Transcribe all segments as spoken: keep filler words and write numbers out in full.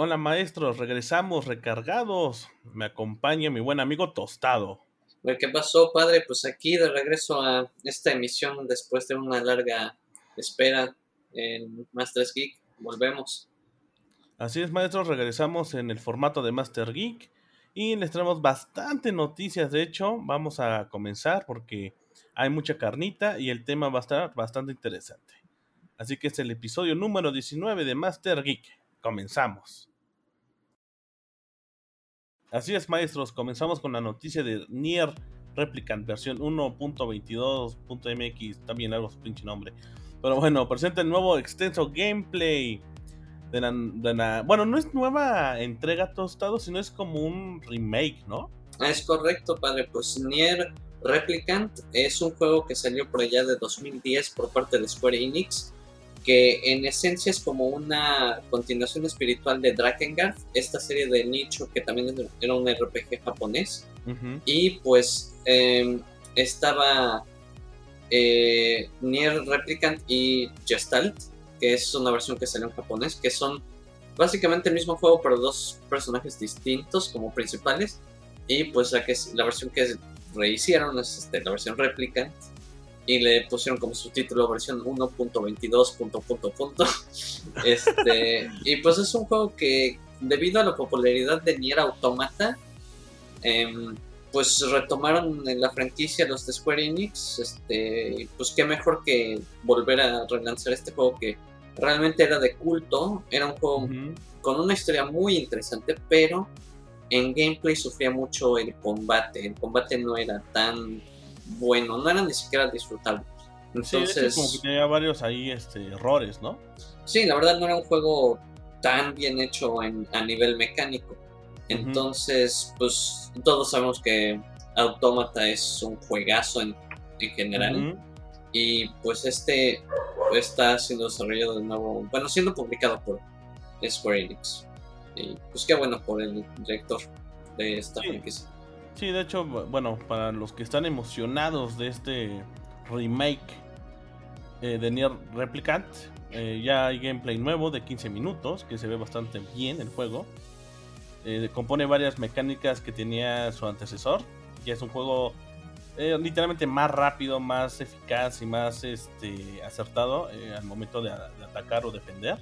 Hola maestros, regresamos recargados. Me acompaña mi buen amigo Tostado. ¿Qué pasó, padre? Pues aquí de regreso a esta emisión después de una larga espera en Masters Geek. Volvemos. Así es, maestros, regresamos en el formato de Master Geek y les traemos bastante noticias. De hecho, vamos a comenzar porque hay mucha carnita y el tema va a estar bastante interesante. Así que es el episodio número diecinueve de Master Geek. Comenzamos. Así es, maestros, comenzamos con la noticia de NieR Replicant versión uno punto veintidós punto m x. También largo su pinche nombre. Pero bueno, presenta el nuevo extenso gameplay de la, de la... Bueno, no es nueva entrega, Tostado, sino es como un remake, ¿no? Es correcto, padre. Pues NieR Replicant es un juego que salió por allá de dos mil diez por parte de Square Enix, que en esencia es como una continuación espiritual de Drakengard, esta serie de nicho que también era un R P G japonés. Uh-huh. Y pues eh, estaba eh, NieR Replicant y Gestalt, que es una versión que salió en japonés, que son básicamente el mismo juego pero dos personajes distintos como principales. Y pues la, que es, la versión que rehicieron es este, la versión Replicant, y le pusieron como subtítulo versión uno punto veintidós. este, y pues es un juego que, debido a la popularidad de Nier Automata, eh, pues retomaron la franquicia los de Square Enix. Este, y pues qué mejor que volver a relanzar este juego que realmente era de culto. Era un juego uh-huh. con una historia muy interesante, pero en gameplay sufría mucho el combate. El combate no era tan... bueno, no era ni siquiera disfrutable. Entonces, sí, es como que tenía varios ahí este, errores, ¿no? Sí, la verdad no era un juego tan bien hecho en, a nivel mecánico. Entonces, uh-huh. pues todos sabemos que Autómata es un juegazo en, en general. Uh-huh. Y pues este está siendo desarrollado de nuevo, bueno, siendo publicado por Square Enix. Y pues qué bueno por el director de esta sí. franquicia. Sí, de hecho, bueno, para los que están emocionados de este remake eh, de NieR Replicant, eh, ya hay gameplay nuevo de quince minutos, que se ve bastante bien el juego. Eh, compone varias mecánicas que tenía su antecesor. Ya es un juego eh, literalmente más rápido, más eficaz y más este, acertado eh, al momento de, de atacar o defender.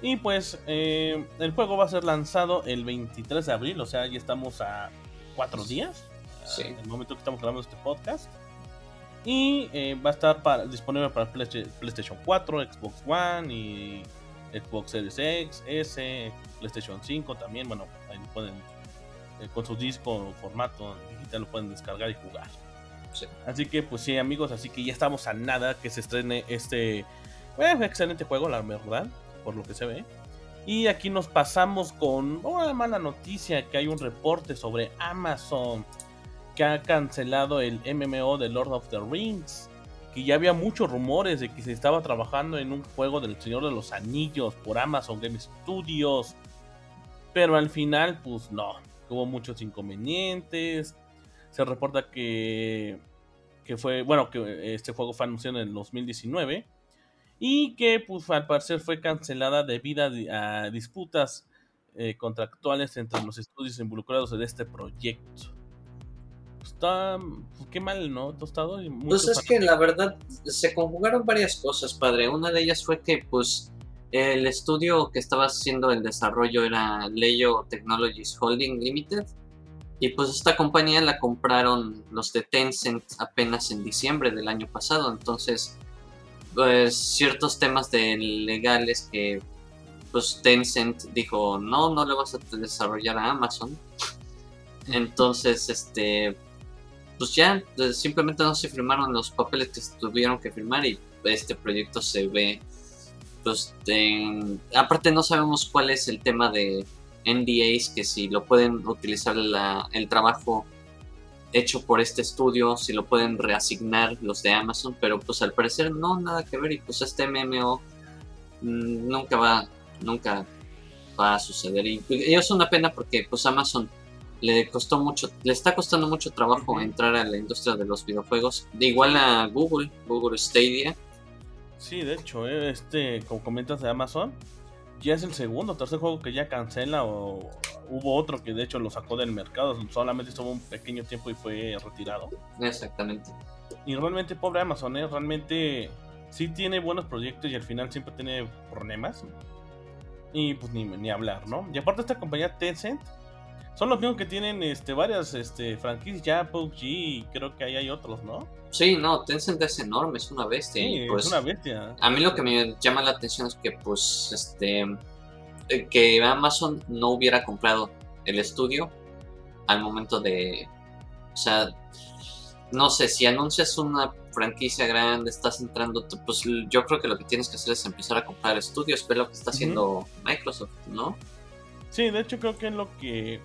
Y pues eh, el juego va a ser lanzado el veintitrés de abril, o sea, ya estamos a... cuatro días, sí. en el momento que estamos grabando este podcast, y eh, va a estar para, disponible para PlayStation cuatro, Xbox One y Xbox Series X, S, PlayStation cinco también. Bueno, ahí lo pueden eh, con su disco o formato digital lo pueden descargar y jugar. Sí. Así que pues sí, amigos, así que ya estamos a nada que se estrene este eh, excelente juego, la verdad, por lo que se ve. Y aquí nos pasamos con una mala noticia, que hay un reporte sobre Amazon que ha cancelado el M M O de Lord of the Rings, que ya había muchos rumores de que se estaba trabajando en un juego del Señor de los Anillos por Amazon Game Studios, pero al final pues no, hubo muchos inconvenientes. Se reporta que, que fue, bueno, que este juego fue anunciado en el dos mil diecinueve y que pues al parecer fue cancelada debido a disputas eh, contractuales entre los estudios involucrados en este proyecto. Está pues, qué mal, ¿no? Tostado. Y mucho pues es que la verdad se conjugaron varias cosas, padre. Una de ellas fue que pues el estudio que estaba haciendo el desarrollo era Leyo Technologies Holding Limited, y pues esta compañía la compraron los de Tencent apenas en diciembre del año pasado. Entonces pues ciertos temas de legales que pues Tencent dijo no, no le vas a desarrollar a Amazon. Entonces este pues ya simplemente no se firmaron los papeles que tuvieron que firmar, y este proyecto se ve pues en... aparte no sabemos cuál es el tema de N D As, que si lo pueden utilizar la, el trabajo hecho por este estudio, si lo pueden reasignar los de Amazon, pero pues al parecer no, nada que ver. Y pues este M M O mmm, nunca va nunca va a suceder, y, y es una pena porque pues Amazon le costó mucho, le está costando mucho trabajo uh-huh. entrar a la industria de los videojuegos, de igual a Google, Google Stadia. Sí, de hecho, este, como comentas de Amazon, ya es el segundo o tercer juego que ya cancela, o hubo otro que de hecho lo sacó del mercado, solamente estuvo un pequeño tiempo y fue retirado. Exactamente. Y realmente pobre Amazon, ¿eh? Realmente sí tiene buenos proyectos y al final siempre tiene problemas. Y pues ni, ni hablar, ¿no? Y aparte esta compañía Tencent son los mismos que tienen este, varias este, franquicias, ya P U B G, y creo que ahí hay otros, ¿no? Sí, no, Tencent es enorme, es una bestia. Sí, y pues, es una bestia. A mí lo que me llama la atención es que, pues, este, que Amazon no hubiera comprado el estudio al momento de, o sea, no sé, si anuncias una franquicia grande, estás entrando, pues yo creo que lo que tienes que hacer es empezar a comprar estudios, ver lo que está haciendo uh-huh. Microsoft, ¿no? Sí, de hecho creo que es lo que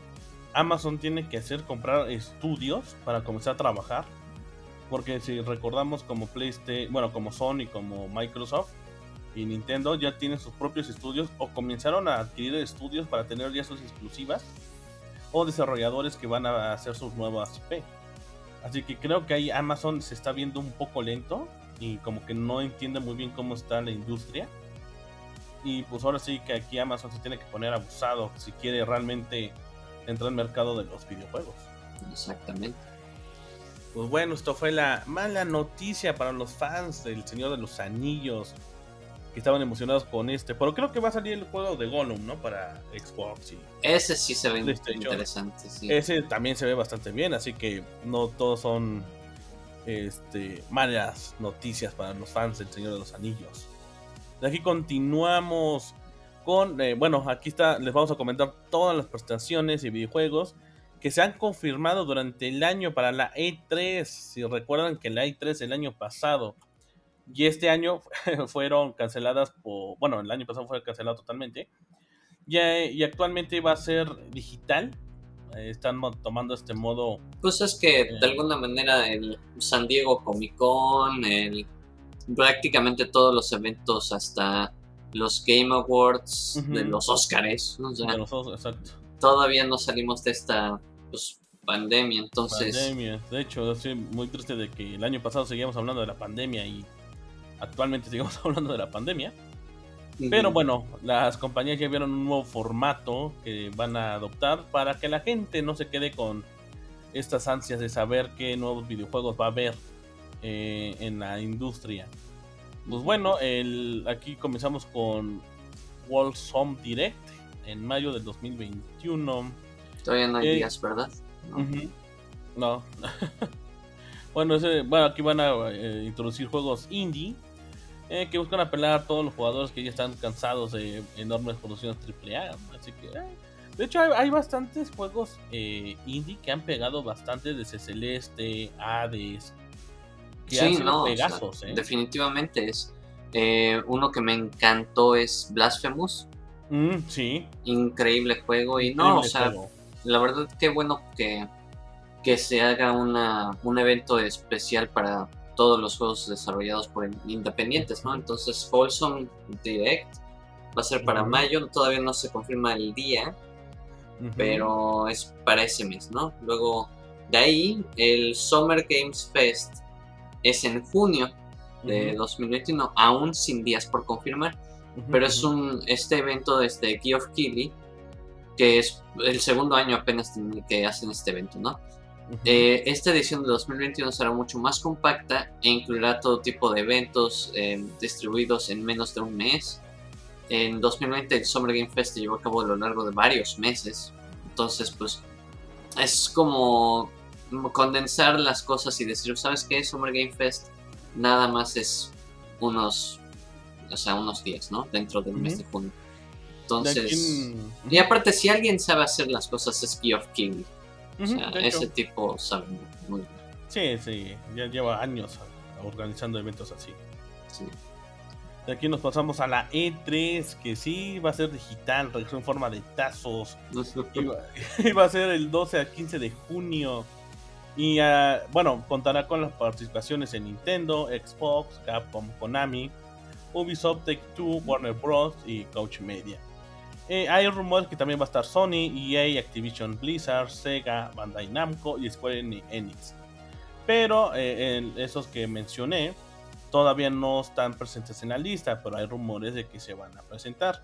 Amazon tiene que hacer, comprar estudios para comenzar a trabajar, porque si recordamos como PlayStation, bueno, como Sony, como Microsoft y Nintendo ya tienen sus propios estudios o comenzaron a adquirir estudios para tener ya sus exclusivas o desarrolladores que van a hacer sus nuevas I P. Así que creo que ahí Amazon se está viendo un poco lento y como que no entiende muy bien cómo está la industria. Y pues ahora sí que aquí Amazon se tiene que poner abusado si quiere realmente entrar al mercado de los videojuegos. Exactamente. Pues bueno, esto fue la mala noticia para los fans del Señor de los Anillos, que estaban emocionados con este. Pero creo que va a salir el juego de Gollum, ¿no? Para Xbox y... Ese sí se ve interesante, sí. Ese también se ve bastante bien, así que no todos son este, malas noticias para los fans del Señor de los Anillos. De aquí continuamos con... Eh, bueno, aquí está, les vamos a comentar todas las prestaciones y videojuegos que se han confirmado durante el año para la E tres. Si recuerdan que la E tres el año pasado... Y este año fueron canceladas por... Bueno, el año pasado fue cancelado totalmente. Y, y actualmente va a ser digital. Eh, están tomando este modo... Pues es que, eh, de alguna manera, el San Diego Comic Con, el, prácticamente todos los eventos, hasta los Game Awards, uh-huh. de los Óscares. O sea, de los Óscar, exacto. Todavía no salimos de esta... Pues, pandemia, entonces... Pandemia. De hecho, estoy muy triste de que el año pasado seguíamos hablando de la pandemia y... Actualmente seguimos hablando de la pandemia. Uh-huh. Pero bueno, las compañías ya vieron un nuevo formato que van a adoptar para que la gente no se quede con estas ansias de saber qué nuevos videojuegos va a haber eh, en la industria. Pues bueno, el, aquí comenzamos con Wholesome Direct en mayo del dos mil veintiuno. Todavía no hay eh, días, ¿verdad? No. Uh-huh. No. bueno, ese, bueno, aquí van a eh, introducir juegos indie. Eh, que buscan apelar a todos los jugadores que ya están cansados de enormes producciones triple A. Así que, eh. De hecho, hay, hay bastantes juegos eh, indie que han pegado bastante, desde Celeste, Hades, que sí, han sido no, pegazos. O sea, eh. Definitivamente es. Eh, uno que me encantó es Blasphemous. Mm, sí. Increíble juego. Y Increíble no, o sea, juego. La verdad, qué bueno que, que se haga una, un evento especial para todos los juegos desarrollados por independientes, ¿no? Entonces, Wholesome Direct va a ser para uh-huh. mayo, todavía no se confirma el día, uh-huh. pero es para ese mes, ¿no? Luego, de ahí, el Summer Games Fest es en junio de uh-huh. dos mil veintiuno, aún sin días por confirmar, uh-huh. pero es un este evento desde Geoff Keighley, que es el segundo año apenas que hacen este evento, ¿no? Eh, esta edición de dos mil veintiuno será mucho más compacta e incluirá todo tipo de eventos eh, distribuidos en menos de un mes. En dos mil veinte el Summer Game Fest se llevó a cabo a lo largo de varios meses. Entonces pues es como condensar las cosas y decir, ¿sabes qué? Summer Game Fest nada más es unos, o sea, unos días, ¿no? Dentro del uh-huh. mes de junio. Entonces, y aparte si alguien sabe hacer las cosas es Geoff Keighley. O sea, ese tipo sabe muy bien. Sí, sí, ya lleva años organizando eventos así. Sí. De aquí nos pasamos a la E tres, que sí va a ser digital, regresó en forma de tazos. Iba, iba a ser el doce al quince de junio. Y uh, bueno, contará con las participaciones en Nintendo, Xbox, Capcom, Konami, Ubisoft, Take-Two, Warner Bros. Y Couch Media. Eh, hay rumores que también va a estar Sony, E A, Activision Blizzard, Sega, Bandai Namco y Square Enix. Pero eh, en esos que mencioné todavía no están presentes en la lista, pero hay rumores de que se van a presentar.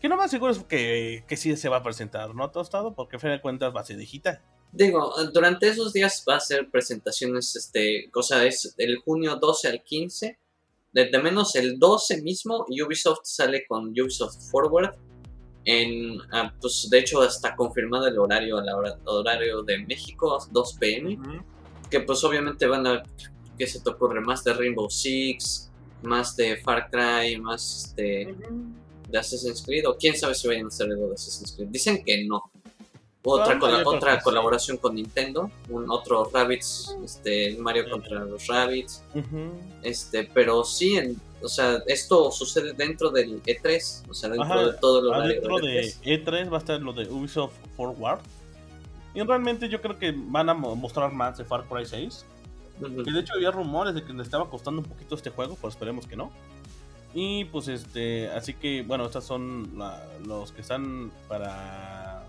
que lo más seguro es que, que sí se va a presentar, ¿no, Tostado? Porque a fin de cuentas va a ser digital. Digo, durante esos días va a ser presentaciones, este, cosa es el junio doce al quince, desde menos el doce mismo, Ubisoft sale con Ubisoft Forward, en, ah, pues de hecho está confirmado el horario, el horario de México, dos p m, uh-huh. que pues obviamente van a, ¿qué se te ocurre? Más de Rainbow Six, más de Far Cry, más de, uh-huh. de Assassin's Creed, o quién sabe si vayan a hacer algo de Assassin's Creed, dicen que no. Otra, con la, otra colaboración con Nintendo, un otro Rabbids, este, Mario uh-huh. contra los Rabbids, uh-huh. este, pero sí, en, o sea, esto sucede dentro del E tres, o sea, dentro Ajá, de todo lo que dentro del E tres. De E tres va a estar lo de Ubisoft Forward, y realmente yo creo que van a mostrar más de Far Cry seis, uh-huh. que de hecho había rumores de que le estaba costando un poquito este juego, pero esperemos que no. Y pues este, así que bueno, estas son la, los que están para...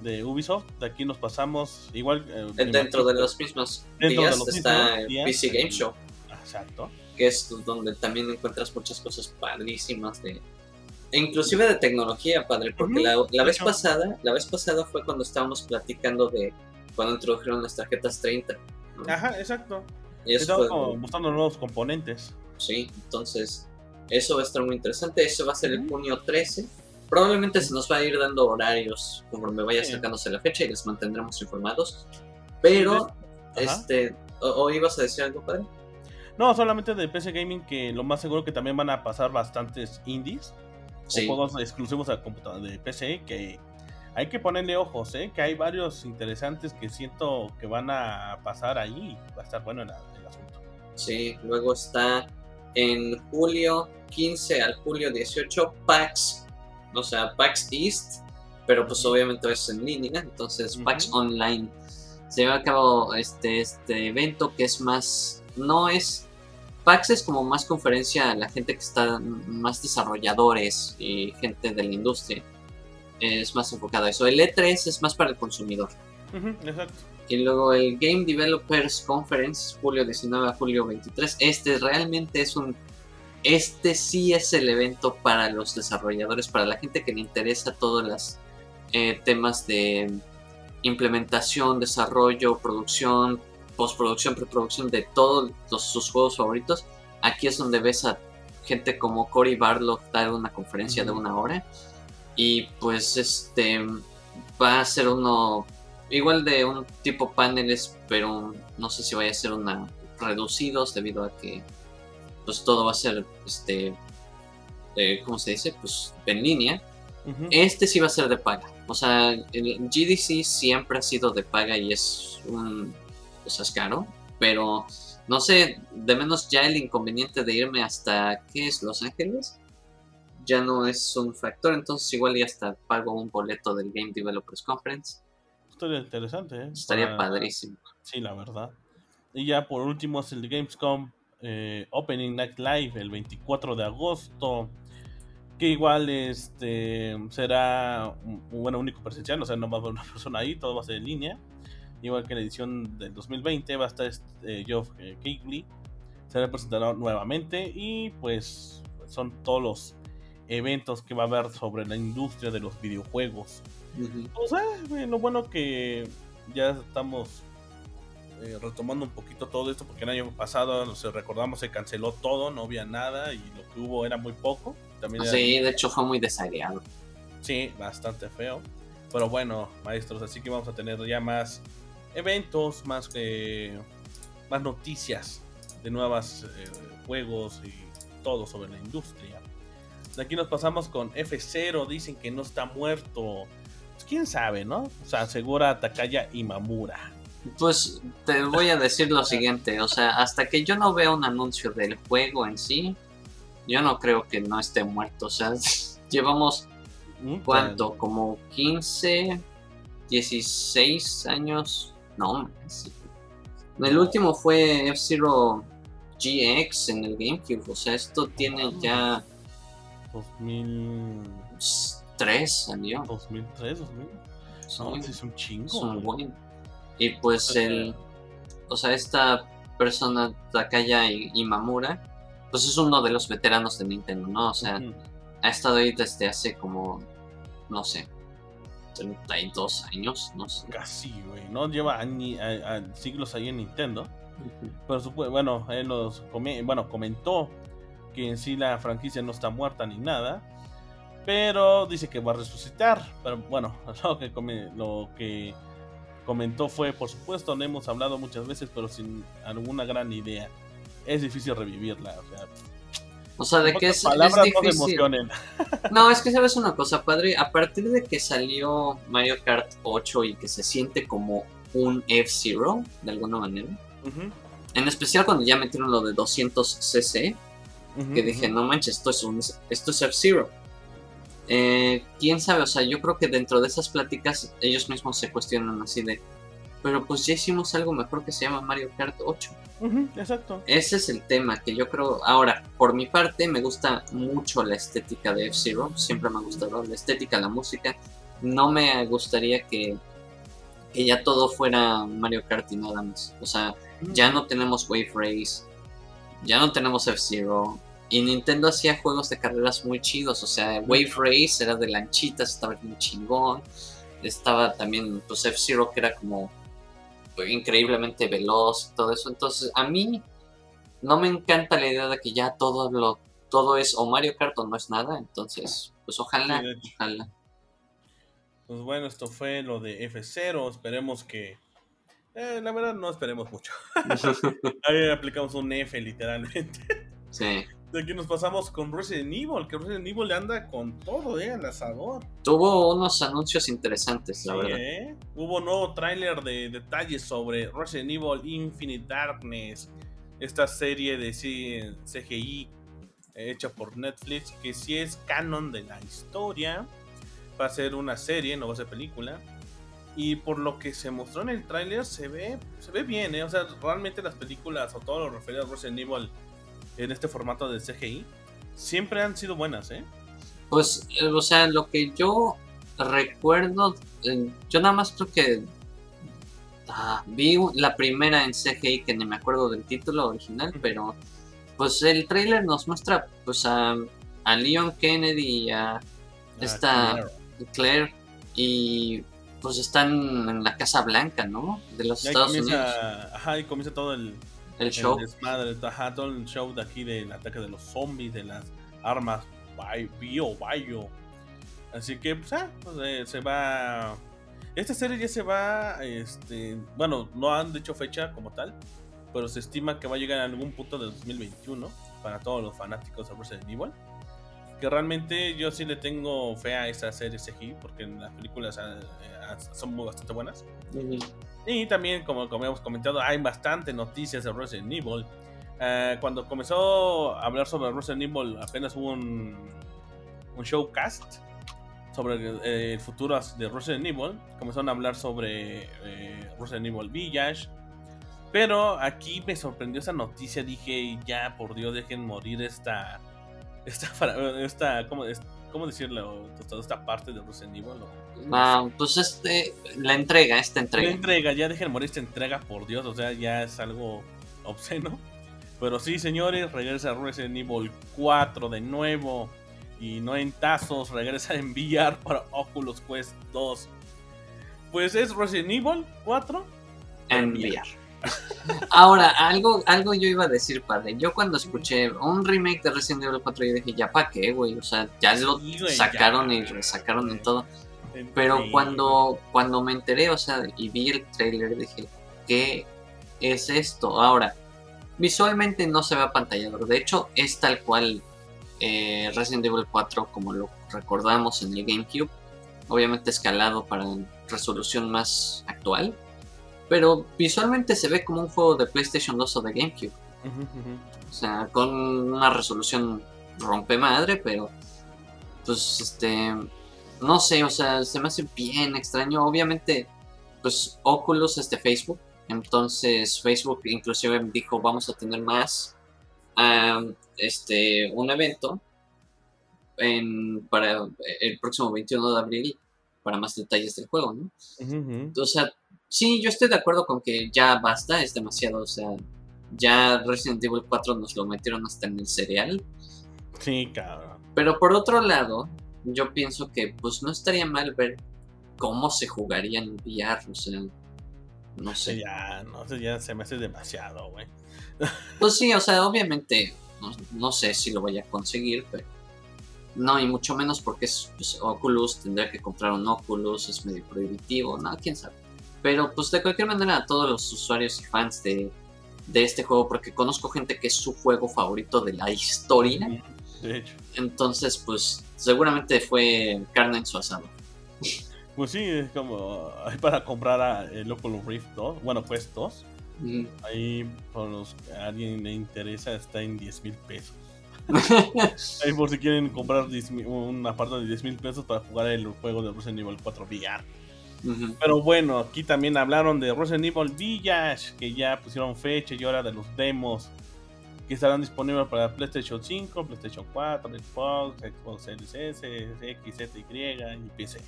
de Ubisoft, de aquí nos pasamos igual... Eh, dentro de los mismos días de los está mismos días, P C Game Show. Exacto. Que es donde también encuentras muchas cosas padrísimas de... Inclusive de tecnología, padre, porque uh-huh. la, la vez pasada, la vez pasada fue cuando estábamos platicando de... cuando introdujeron las tarjetas treinta. ¿No? Ajá, exacto. Estábamos mostrando nuevos componentes. Sí, entonces eso va a estar muy interesante. Eso va a ser uh-huh. el junio trece. Probablemente se nos va a ir dando horarios conforme vaya acercándose la fecha y les mantendremos informados. Pero, sí, este, ¿o, ¿o ibas a decir algo, padre? No, solamente de P C Gaming, que lo más seguro que también van a pasar bastantes indies. Sí. O juegos exclusivos a computadora de P C, que hay que ponerle ojos, ¿eh? Que hay varios interesantes que siento que van a pasar ahí. Va a estar bueno el, el asunto. Sí, luego está en julio quince al julio dieciocho, PAX. O sea, PAX East, pero pues obviamente es en línea, entonces uh-huh. PAX Online. Se lleva a cabo este, este evento que es más, no es, PAX es como más conferencia a la gente que está, más desarrolladores y gente de la industria, es más enfocado a eso. El E tres es más para el consumidor. Uh-huh, exacto. Y luego el Game Developers Conference, julio diecinueve a julio veintitrés, este realmente es un... Este sí es el evento para los desarrolladores, para la gente que le interesa todos los eh, temas de implementación, desarrollo, producción, postproducción, preproducción de todos los, sus juegos favoritos. Aquí es donde ves a gente como Cory Barlog dar una conferencia uh-huh. de una hora. Y pues este va a ser uno igual de un tipo paneles, pero no sé si vaya a ser una reducidos debido a que... pues todo va a ser, este, eh, ¿cómo se dice? Pues en línea. Uh-huh. Este sí va a ser de paga. O sea, el G D C siempre ha sido de paga y es un... O sea, es caro. Pero, no sé, de menos ya el inconveniente de irme hasta, ¿qué es? Los Ángeles. Ya no es un factor. Entonces igual ya hasta pago un boleto del Game Developers Conference. Estaría interesante, ¿eh? Estaría Para... padrísimo. Sí, la verdad. Y ya por último es el Gamescom. Eh, Opening Night Live el veinticuatro de agosto, que igual este será un, bueno, único presencial, o sea, no va a haber una persona ahí, todo va a ser en línea, igual que la edición del dos mil veinte. Va a estar este, eh, Geoff eh, Keighley, se representará nuevamente, y pues son todos los eventos que va a haber sobre la industria de los videojuegos. Uh-huh. O sea, eh, lo bueno que ya estamos Eh, retomando un poquito todo esto, porque el año pasado, no sé, recordamos, se canceló todo, no había nada, y lo que hubo era muy poco. También era... Sí, de hecho fue muy desagradable. Sí, bastante feo. Pero bueno, maestros, así que vamos a tener ya más eventos, más eh, más noticias de nuevos eh, juegos y todo sobre la industria. De aquí nos pasamos con F cero, dicen que no está muerto. Pues, quién sabe, ¿no? O sea, asegura Takaya Imamura. Pues te voy a decir lo siguiente, o sea, hasta que yo no vea un anuncio del juego en sí, yo no creo que no esté muerto. O sea, llevamos, ¿cuánto? Como quince, dieciséis años, no, el último fue F-Zero G X en el GameCube, o sea, esto tiene ya... dos mil tres salió. dos mil tres, dos mil No, es un chingo. Es un buen... Y pues el, o sea, esta persona, Takaya Imamura, pues es uno de los veteranos de Nintendo, ¿no? O sea, uh-huh. ha estado ahí desde hace como, no sé, treinta y dos años, no sé. Casi, güey, no lleva ni a, a siglos ahí en Nintendo. Uh-huh. Pero supo, bueno, él los come, bueno, comentó que en sí la franquicia no está muerta ni nada, pero dice que va a resucitar. Pero bueno, lo que, come, lo que comentó fue, por supuesto, lo hemos hablado muchas veces, pero sin alguna gran idea. Es difícil revivirla, o sea... O sea, de que es, palabras es difícil. No, no, es que sabes una cosa, padre. A partir de que salió Mario Kart ocho y que se siente como un F-Zero, de alguna manera. Uh-huh. En especial cuando ya metieron lo de doscientos cc. Uh-huh, que dije, uh-huh. no manches, esto es, un, esto es F-Zero. Eh, ¿Quién sabe? O sea, yo creo que dentro de esas pláticas ellos mismos se cuestionan así de... Pero pues ya hicimos algo mejor que se llama Mario Kart ocho. Uh-huh, exacto. Ese es el tema que yo creo... Ahora, por mi parte, me gusta mucho la estética de F-Zero. Siempre me ha gustado la estética, la música. No me gustaría que, que ya todo fuera Mario Kart y nada más. O sea, uh-huh. ya no tenemos Wave Race. Ya no tenemos F-Zero. Y Nintendo hacía juegos de carreras muy chidos. O sea, Wave Race era de lanchitas, estaba bien chingón. Estaba también pues F-Zero, que era como... increíblemente veloz, todo eso. Entonces a mí no me encanta la idea de que ya todo lo todo es o Mario Kart o no es nada. Entonces pues ojalá, sí, ojalá. Pues bueno, esto fue lo de F-Zero. Esperemos que eh, la verdad no esperemos mucho. Ahí aplicamos un F literalmente. Sí. De aquí nos pasamos con Resident Evil, que Resident Evil le anda con todo, eh, el asador. Tuvo unos anuncios interesantes, la sí, verdad. ¿Eh? Hubo un nuevo tráiler de detalles sobre Resident Evil Infinite Darkness, esta serie de C G I hecha por Netflix, que sí es canon de la historia. Va a ser una serie, no va a ser película. Y por lo que se mostró en el tráiler, se ve, se ve bien, eh. O sea, realmente las películas o todo lo referido a Resident Evil en este formato de C G I siempre han sido buenas, ¿eh? Pues, o sea, lo que yo recuerdo, eh, yo nada más creo que ah, vi la primera en C G I, que ni me acuerdo del título original, pero pues el tráiler nos muestra pues a, a Leon Kennedy y a esta ah, Claire. Claire, y pues están en la Casa Blanca, ¿no? De los Estados comienza, Unidos. Ajá, y comienza todo el... El show. El desmadre, ajá, todo el show de aquí del ataque de los zombies, de las armas bio, bio. Así que, pues, ah, pues eh, se va. Esta serie ya se va. Este, bueno, no han dicho fecha como tal, pero se estima que va a llegar a algún punto de dos mil veintiuno para todos los fanáticos de Resident Evil. Que realmente yo sí le tengo fe a esta serie C G I, porque las películas a, a, son bastante buenas. Mm-hmm. Y también, como, como hemos comentado, hay bastante noticias de Resident Evil. Eh, cuando comenzó a hablar sobre Resident Evil, apenas hubo un, un showcast sobre eh, el futuro de Resident Evil. Comenzaron a hablar sobre eh, Resident Evil Village. Pero aquí me sorprendió esa noticia. Dije, ya, por Dios, dejen morir esta... Esta, esta ¿cómo, ¿cómo decirlo? Toda esta parte de Resident Evil. Ah, pues este, la entrega, esta entrega. La entrega, ya dejen morir esta entrega, por Dios, o sea, ya es algo obsceno. Pero sí, señores, regresa Resident Evil cuatro de nuevo. Y no en tazos, regresa en V R para Oculus Quest dos. Pues es Resident Evil cuatro en V R. V R. Ahora, algo, algo yo iba a decir, padre. Yo cuando escuché un remake de Resident Evil cuatro, yo dije, ya pa' qué, güey. O sea, ya lo sí, güey, sacaron ya. Y resacaron en todo. Pero cuando, cuando me enteré, o sea, y vi el trailer, dije, ¿qué es esto? Ahora, visualmente no se ve apantallador. De hecho, es tal cual eh, Resident Evil cuatro, como lo recordamos en el GameCube. Obviamente escalado para resolución más actual. Pero visualmente se ve como un juego de PlayStation dos o de GameCube. Uh-huh, uh-huh. O sea, con una resolución rompe madre, pero pues este... no sé, o sea, se me hace bien extraño. Obviamente, pues Oculus es de Facebook. Entonces Facebook inclusive dijo, vamos a tener más um, este un evento en, para el próximo veintiuno de abril para más detalles del juego, ¿no? Uh-huh. O sea... sí, yo estoy de acuerdo con que ya basta, es demasiado, o sea, ya Resident Evil cuatro nos lo metieron hasta en el cereal. Sí, cabrón. Pero por otro lado, yo pienso que pues no estaría mal ver cómo se jugaría en V R, o sea, no sé. Ya, no sé, ya se me hace demasiado, güey. Pues sí, o sea, obviamente, no, no sé si lo voy a conseguir, pero no, y mucho menos porque es pues, Oculus, tendría que comprar un Oculus, es medio prohibitivo, no, quién sabe. Pero pues de cualquier manera a todos los usuarios y fans de, de este juego, porque conozco gente que es su juego favorito de la historia. De hecho. Entonces, pues seguramente fue carne en su asado. Pues sí, es como hay para comprar a, el Oculus Rift dos, bueno, pues dos. Mm. Ahí, por los que a alguien le interesa, está en diez mil pesos. Ahí, por si quieren comprar una parte de diez mil pesos para jugar el juego de Resident Evil cuatro V R. Uh-huh. Pero bueno, aquí también hablaron de Resident Evil Village, que ya pusieron fecha y hora de los demos que estarán disponibles para PlayStation cinco, PlayStation cuatro, Xbox, Xbox Series S, X, Z, Y y P C.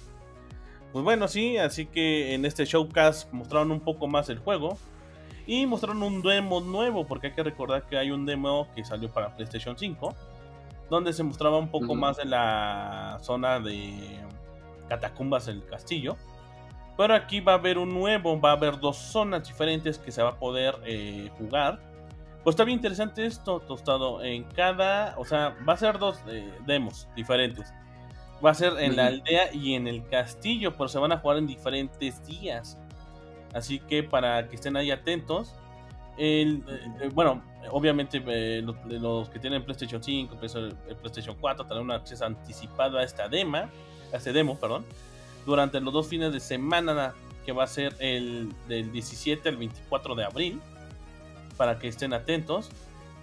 Pues bueno, sí, así que en este showcase mostraron un poco más el juego y mostraron un demo nuevo, porque hay que recordar que hay un demo que salió para PlayStation cinco, donde se mostraba un poco uh-huh. más de la zona de catacumbas del castillo. Pero aquí va a haber un nuevo, va a haber dos zonas diferentes que se va a poder eh, jugar. Pues está bien interesante esto, Tostado. En cada, o sea, va a ser dos eh, demos diferentes. Va a ser en uh-huh. la aldea y en el castillo, pero se van a jugar en diferentes días. Así que para que estén ahí atentos. El, eh, bueno, obviamente eh, los, los que tienen PlayStation cinco, PlayStation cuatro tendrán un acceso anticipado a esta demo, a este demo, perdón. Durante los dos fines de semana, que va a ser el del diecisiete al veinticuatro de abril, para que estén atentos.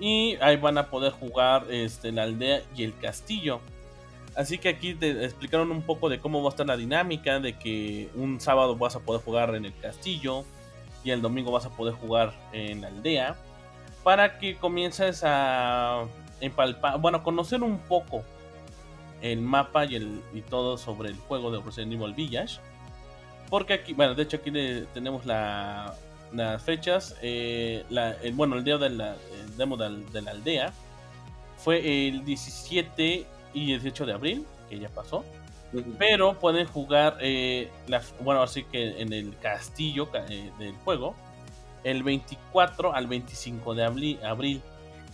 Y ahí van a poder jugar este, la aldea y el castillo. Así que aquí te explicaron un poco de cómo va a estar la dinámica, de que un sábado vas a poder jugar en el castillo y el domingo vas a poder jugar en la aldea, para que comiences a empalpar, bueno, conocer un poco el mapa y, el, y todo sobre el juego de Resident Evil Village. Porque aquí, bueno, de hecho aquí le, tenemos la, las fechas. Eh, la, el, bueno, el día de la, el demo de, de la aldea fue el diecisiete y dieciocho de abril, que ya pasó. Uh-huh. Pero pueden jugar, eh, la, bueno, así que en el castillo eh, del juego, el veinticuatro al veinticinco de abril. abril.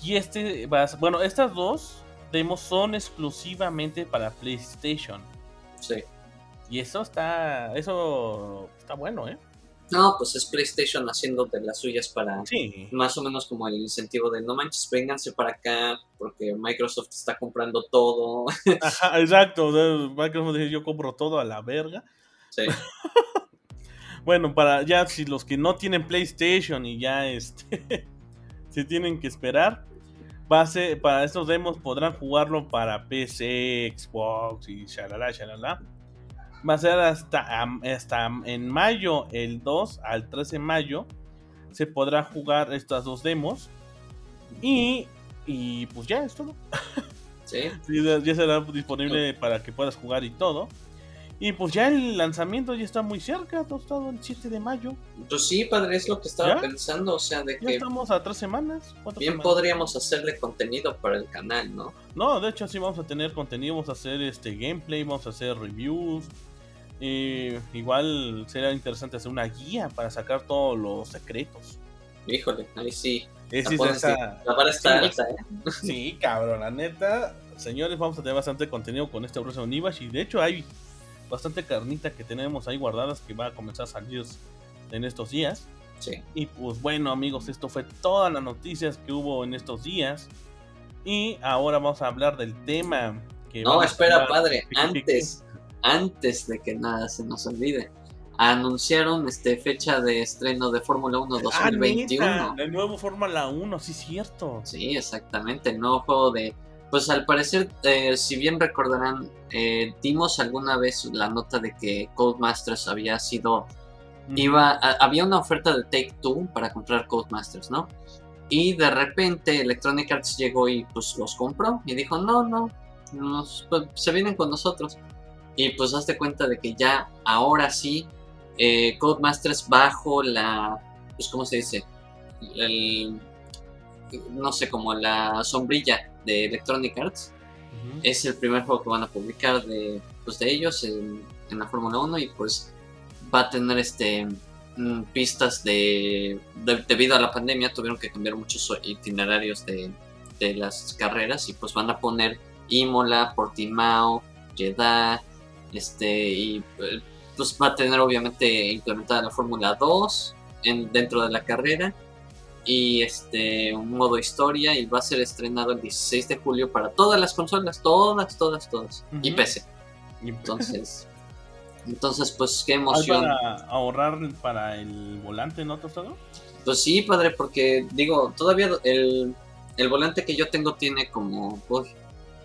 Y este, va a, bueno, estas dos demos son exclusivamente para PlayStation. Sí. Y eso está, eso está bueno, ¿eh? No, pues es PlayStation haciendo de las suyas para sí. Más o menos como el incentivo de no manches, vénganse para acá porque Microsoft está comprando todo. Ajá, exacto, Microsoft dice yo compro todo a la verga. Sí. Bueno, para ya si los que no tienen PlayStation y ya este se tienen que esperar. Va a ser, para estos demos podrán jugarlo para P C, Xbox y shalala, shalala. Va a ser hasta, hasta en mayo, el dos al trece de mayo, se podrá jugar estas dos demos. Y, y pues ya es todo. ¿Sí? Ya será disponible para que puedas jugar y todo. Y pues ya el lanzamiento ya está muy cerca, Tostado, el siete de mayo. Pues sí, padre, es lo que estaba ¿Ya? pensando, o sea, de que... Ya estamos a tres semanas. Bien semanas? Podríamos hacerle contenido para el canal, ¿no? No, de hecho sí vamos a tener contenido, vamos a hacer este gameplay, vamos a hacer reviews. Eh, igual sería interesante hacer una guía para sacar todos los secretos. Híjole, ahí sí. Es la, esa... la vara está sí, alta, ¿eh? Sí, cabrón, la neta. Señores, vamos a tener bastante contenido con este Resident Evil y de hecho hay... bastante carnita que tenemos ahí guardadas que va a comenzar a salir en estos días. Sí. Y pues bueno, amigos, esto fue todas las noticias que hubo en estos días. Y ahora vamos a hablar del tema que... No, espera, hablar... padre. Antes, antes de que nada se nos olvide, anunciaron este fecha de estreno de Fórmula uno dos mil veintiuno. Ah, neta, el nuevo Fórmula uno, sí, cierto. Sí, exactamente. El nuevo juego de... Pues al parecer, eh, si bien recordarán, eh, dimos alguna vez la nota de que Codemasters había sido... Mm. iba a, Había una oferta de Take-Two para comprar Codemasters, ¿no? Y de repente Electronic Arts llegó y pues los compró. Y dijo, no, no, nos, pues, se vienen con nosotros. Y pues hazte cuenta de que ya, ahora sí, eh, Codemasters bajo la... Pues ¿cómo se dice? El... no sé, como la sombrilla de Electronic Arts Uh-huh. Es el primer juego que van a publicar de, pues, de ellos en, en la Fórmula uno, y pues va a tener este pistas de, de debido a la pandemia tuvieron que cambiar muchos itinerarios de, de las carreras, y pues van a poner Imola, Portimao, Jeddah, este y pues va a tener obviamente implementada la Fórmula dos en, dentro de la carrera, y este un modo historia, y va a ser estrenado el dieciséis de julio para todas las consolas, todas, todas, todas, uh-huh. y P C. Entonces, entonces pues qué emoción. ¿Para ahorrar para el volante, no, Tostado? Pues sí, padre, porque digo, todavía el, el volante que yo tengo tiene como... Uy,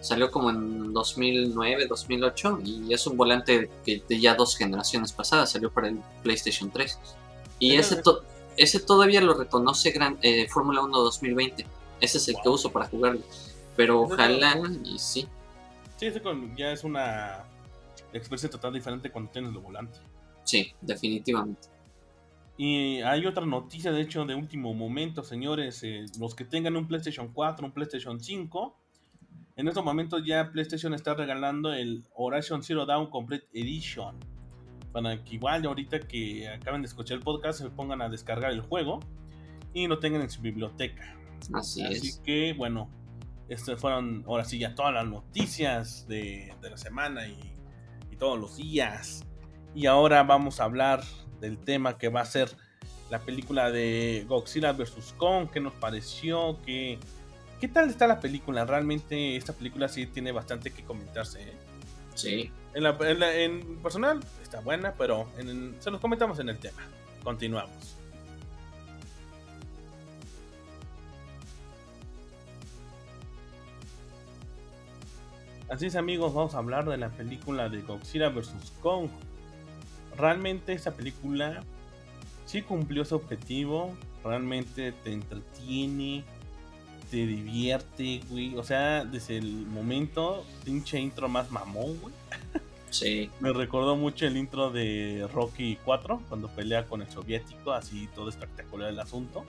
salió como en dos mil nueve, dos mil ocho, y es un volante que de ya dos generaciones pasadas, salió para el PlayStation tres. Y ese, to- ese todavía lo reconoce gran eh, Fórmula uno dos mil veinte. Ese es el wow. que uso para jugarlo. Pero ojalá y sí. Sí, ese con, ya es una experiencia total diferente cuando tienes el volante. Sí, definitivamente. Y hay otra noticia, de hecho, de último momento, señores. Eh, los que tengan un PlayStation cuatro, un PlayStation cinco... En estos momentos ya PlayStation está regalando el Horizon Zero Dawn Complete Edition, para que igual ahorita que acaben de escuchar el podcast se pongan a descargar el juego y lo tengan en su biblioteca. Así, Así es. que bueno, estas fueron ahora sí ya todas las noticias de, de la semana y, y todos los días. Y ahora vamos a hablar del tema que va a ser la película de Godzilla versus. Kong. ¿Qué nos pareció? ¿Qué... ¿Qué tal está la película? Realmente esta película sí tiene bastante que comentarse, ¿eh? Sí. En, la, en, la, en personal está buena, pero en, en, se los comentamos en el tema. Continuamos. Así es, amigos, vamos a hablar de la película de Godzilla versus. Kong. Realmente esta película sí cumplió su objetivo. Realmente te entretiene, te divierte, güey. O sea, desde el momento, pinche intro más mamón, güey. Sí. Me recordó mucho el intro de Rocky cuatro, cuando pelea con el soviético, así todo espectacular el asunto.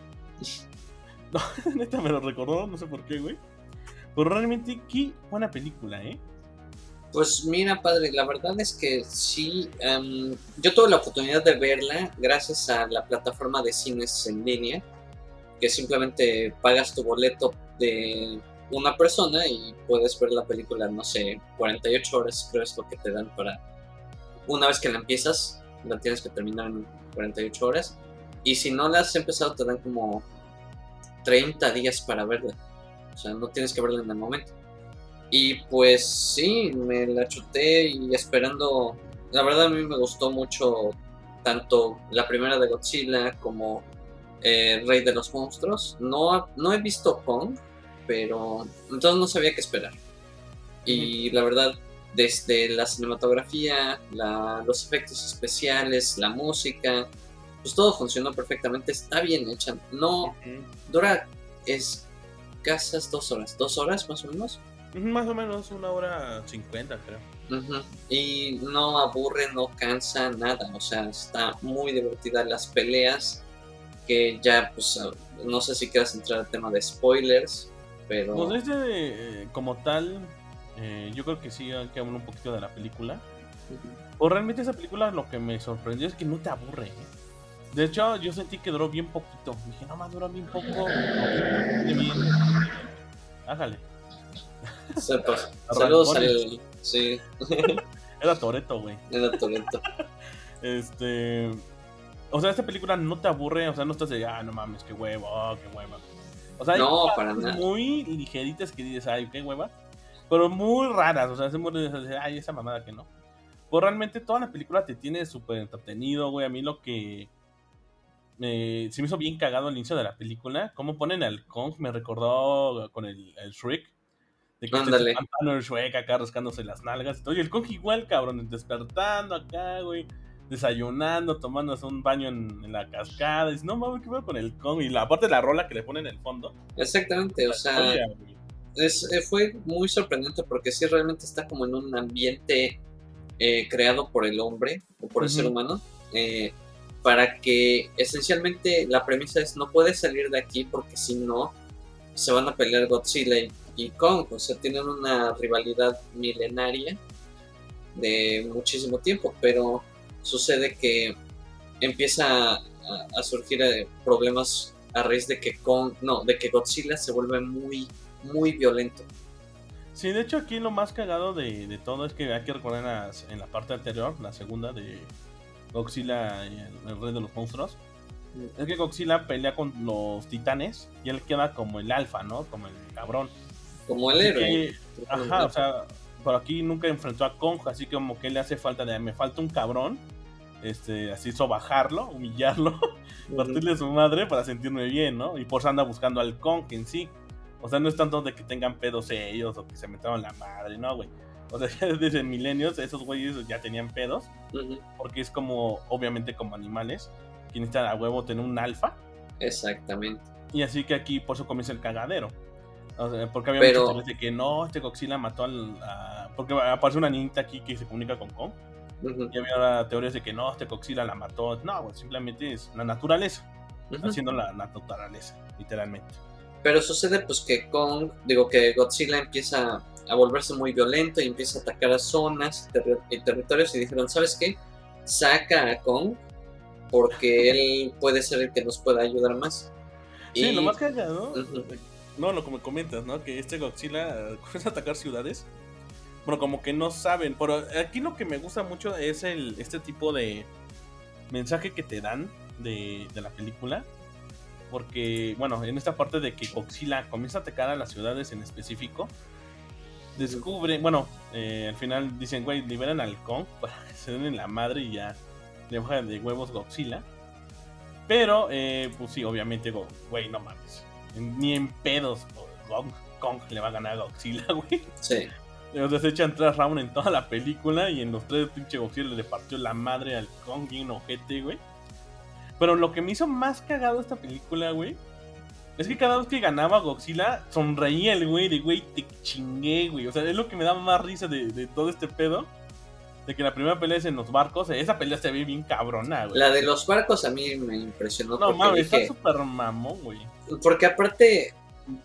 No, neta me lo recordó, no sé por qué, güey. Pero realmente, qué buena película, ¿eh? Pues mira, padre, la verdad es que sí. Um, yo tuve la oportunidad de verla gracias a la plataforma de cines en línea, que simplemente pagas tu boleto de una persona y puedes ver la película, no sé, cuarenta y ocho horas, creo es lo que te dan para... Una vez que la empiezas, la tienes que terminar en cuarenta y ocho horas. Y si no la has empezado, te dan como treinta días para verla. O sea, no tienes que verla en el momento. Y pues sí, me la chuté y esperando... La verdad a mí me gustó mucho tanto la primera de Godzilla como... Eh, Rey de los Monstruos. No, no he visto Kong, pero entonces no sabía qué esperar. Y la verdad, desde la cinematografía, la, los efectos especiales, la música, pues todo funcionó perfectamente. Está bien hecha. No, uh-huh. Dura escasas dos horas, dos horas más o menos. Más o menos una hora cincuenta, creo. Uh-huh. Y no aburre, no cansa, nada. O sea, está muy divertida. Las peleas, que ya, pues, no sé si quieras entrar al tema de spoilers, pero... Pues este, eh, como tal, eh, yo creo que sí hay que hablar un poquito de la película. Uh-huh. O realmente esa película lo que me sorprendió es que no te aburre, ¿eh? De hecho, yo sentí que duró bien poquito. Dije, no más, duró bien poco. Hágale. Saludos al... Sí. Era Toretto, güey. Era Toretto. Este... O sea, esta película no te aburre, o sea, no estás de, ah, no mames, qué hueva, oh, qué hueva. O sea, no, hay para nada. Muy ligeritas que dices, ay, qué hueva, pero muy raras, o sea, es muy de, ay, esa mamada que no. Pues realmente toda la película te tiene súper entretenido, güey. A mí lo que eh, se me hizo bien cagado al inicio de la película, cómo ponen al Kong, me recordó con el, el Shrek. De que este pantano el Shrek acá rascándose las nalgas y todo, y el Kong igual, cabrón, despertando acá, güey. Desayunando, tomándose un baño en, en la cascada. Dices, no mames, ¿qué pasa con el Kong? Y la parte de la rola que le ponen en el fondo. Exactamente, o sea, es, fue muy sorprendente porque sí realmente está como en un ambiente eh, creado por el hombre o por el uh-huh. ser humano eh, para que esencialmente la premisa es no puedes salir de aquí porque si no se van a pelear Godzilla y, y Kong, o sea, tienen una rivalidad milenaria de muchísimo tiempo, pero sucede que empieza a, a surgir problemas a raíz de que Kong, no, de que Godzilla se vuelve muy, muy violento. Sí, de hecho aquí lo más cagado de, de todo es que hay que recordar en la, en la parte anterior, la segunda de Godzilla y el, el rey de los monstruos, es que Godzilla pelea con los titanes y él queda como el alfa, ¿no? Como el cabrón. Como el héroe. Ajá, o sea, por aquí nunca enfrentó a Kong, así que como que le hace falta de, me falta un cabrón, este, así sobajarlo, humillarlo, uh-huh. partirle a su madre para sentirme bien, ¿no? Y por eso anda buscando al Kong en sí. O sea, no es tanto de que tengan pedos ellos o que se metaron la madre, no, güey. O sea, desde milenios esos güeyes ya tenían pedos, uh-huh. porque es como, obviamente, como animales que necesitan a huevo tener un alfa. Exactamente. Y así que aquí por eso comienza el cagadero. O sea, porque había Pero... muchas veces que no, este Godzilla mató al... A... Porque aparece una niñita aquí que se comunica con Kong. Uh-huh. Y había teorías de que no, este Godzilla la mató. No, güey, simplemente es la naturaleza. Uh-huh. Haciendo la, la naturaleza, literalmente. Pero sucede pues que Kong, digo que Godzilla empieza a volverse muy violento y empieza a atacar a zonas ter- y territorios y dijeron, ¿sabes qué? Saca a Kong porque él puede ser el que nos pueda ayudar más. Sí, y... lo más callado, ¿no? Uh-huh. No, lo como comentas, ¿no? Que este Godzilla comienza a atacar ciudades, bueno, como que no saben, pero aquí lo que me gusta mucho es el este tipo de mensaje que te dan de, de la película. Porque, bueno, en esta parte de que Godzilla comienza a atacar a las ciudades en específico, descubre, bueno, eh, al final dicen, güey, liberan al Kong para que se den en la madre y ya le bajan de huevos Godzilla. Pero, eh, pues sí, obviamente, güey, no mames, ni en pedos Kong, Kong le va a ganar a Godzilla, güey. Sí. Entonces echan tres rounds en toda la película y en los tres pinche Godzilla le partió la madre al Kong y un ojete, güey. Pero lo que me hizo más cagado esta película, güey, es que cada vez que ganaba Godzilla, sonreía el güey de, güey, te chingué, güey. O sea, es lo que me da más risa de, de todo este pedo, de que la primera pelea es en los barcos. Esa pelea se ve bien cabrona, güey. La de los barcos a mí me impresionó. No, mames, está súper mamón, güey. Porque aparte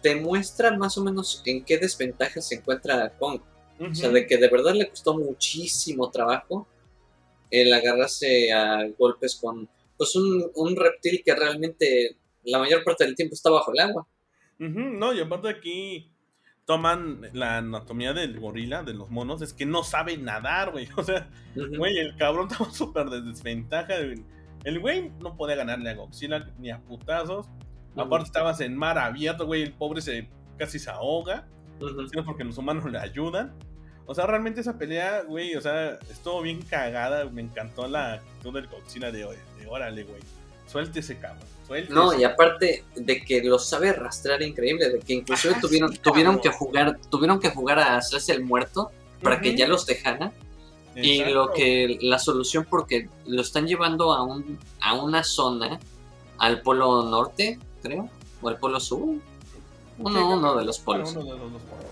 te muestran más o menos en qué desventaja se encuentra Kong. Uh-huh. O sea, de que de verdad le costó muchísimo trabajo el agarrarse a golpes con... pues un, un reptil que realmente la mayor parte del tiempo está bajo el agua. Uh-huh, no, y aparte aquí toman la anatomía del gorila, de los monos, es que no sabe nadar, güey. O sea, güey, uh-huh. el cabrón estaba súper de desventaja. El güey no podía ganarle a Godzilla ni a putazos. Uh-huh. Aparte estabas en mar abierto, güey, el pobre se casi se ahoga. Uh-huh. Sino porque los humanos le ayudan. O sea, realmente esa pelea, güey, o sea, estuvo bien cagada. Me encantó la actitud del Godzilla de hoy. De órale, güey, suéltese, cabrón, suéltese. No, y aparte de que lo sabe arrastrar increíble, de que inclusive ah, tuvieron, sí, tuvieron que jugar, tuvieron que jugar a hacerse el muerto para uh-huh. que ya los dejara. Exacto. Y lo que la solución porque lo están llevando a un a una zona al polo norte, creo, o al polo sur, uno, uno de los polos. Uno de los dos polos.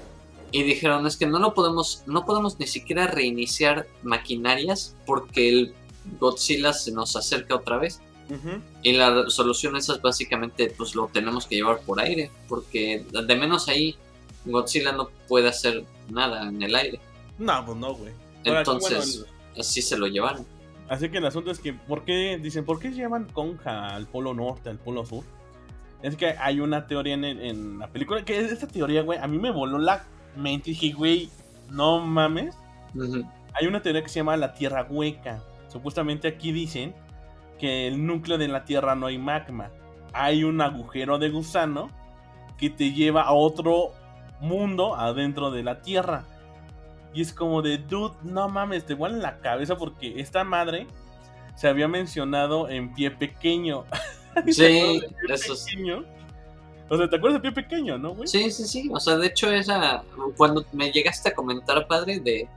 Y dijeron, es que no lo podemos, no podemos ni siquiera reiniciar maquinarias porque el Godzilla se nos acerca otra vez. Uh-huh. Y la solución esa es básicamente, pues lo tenemos que llevar por aire, porque de menos ahí Godzilla no puede hacer nada en el aire. No, pues no, güey. Entonces, bueno, el... así se lo llevaron. Así que el asunto es que, ¿por qué? Dicen, ¿por qué llevan Conja al polo norte, al polo sur? Es que hay una teoría en, en la película, que esta teoría, güey, a mí me voló la... me dije, güey, no mames. Uh-huh. Hay una teoría que se llama la Tierra Hueca. Supuestamente aquí dicen que el núcleo de la Tierra no hay magma. Hay un agujero de gusano que te lleva a otro mundo adentro de la Tierra. Y es como de, dude, no mames, te vuela la cabeza porque esta madre se había mencionado en Pie Pequeño. Sí, eso es... O sea, ¿te acuerdas de Pie Pequeño, no, güey? Sí, sí, sí. O sea, de hecho, esa cuando me llegaste a comentar, padre, de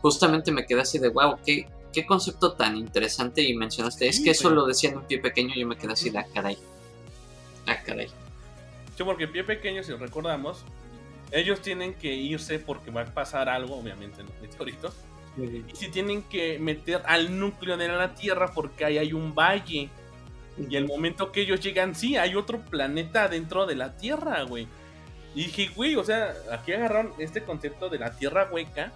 justamente me quedé así de, wow, qué, qué concepto tan interesante y mencionaste. Sí, es que güey. Eso lo decían en Pie Pequeño y yo me quedé así de, ah, caray. Ah, caray. Sí, porque Pie Pequeño, si recordamos, ellos tienen que irse porque va a pasar algo, obviamente, en los meteoritos. Sí. Y si tienen que meter al núcleo de la Tierra porque ahí hay un valle. Y el momento que ellos llegan, sí, hay otro planeta dentro de la Tierra, güey. Y dije, güey, o sea, aquí agarraron este concepto de la tierra hueca,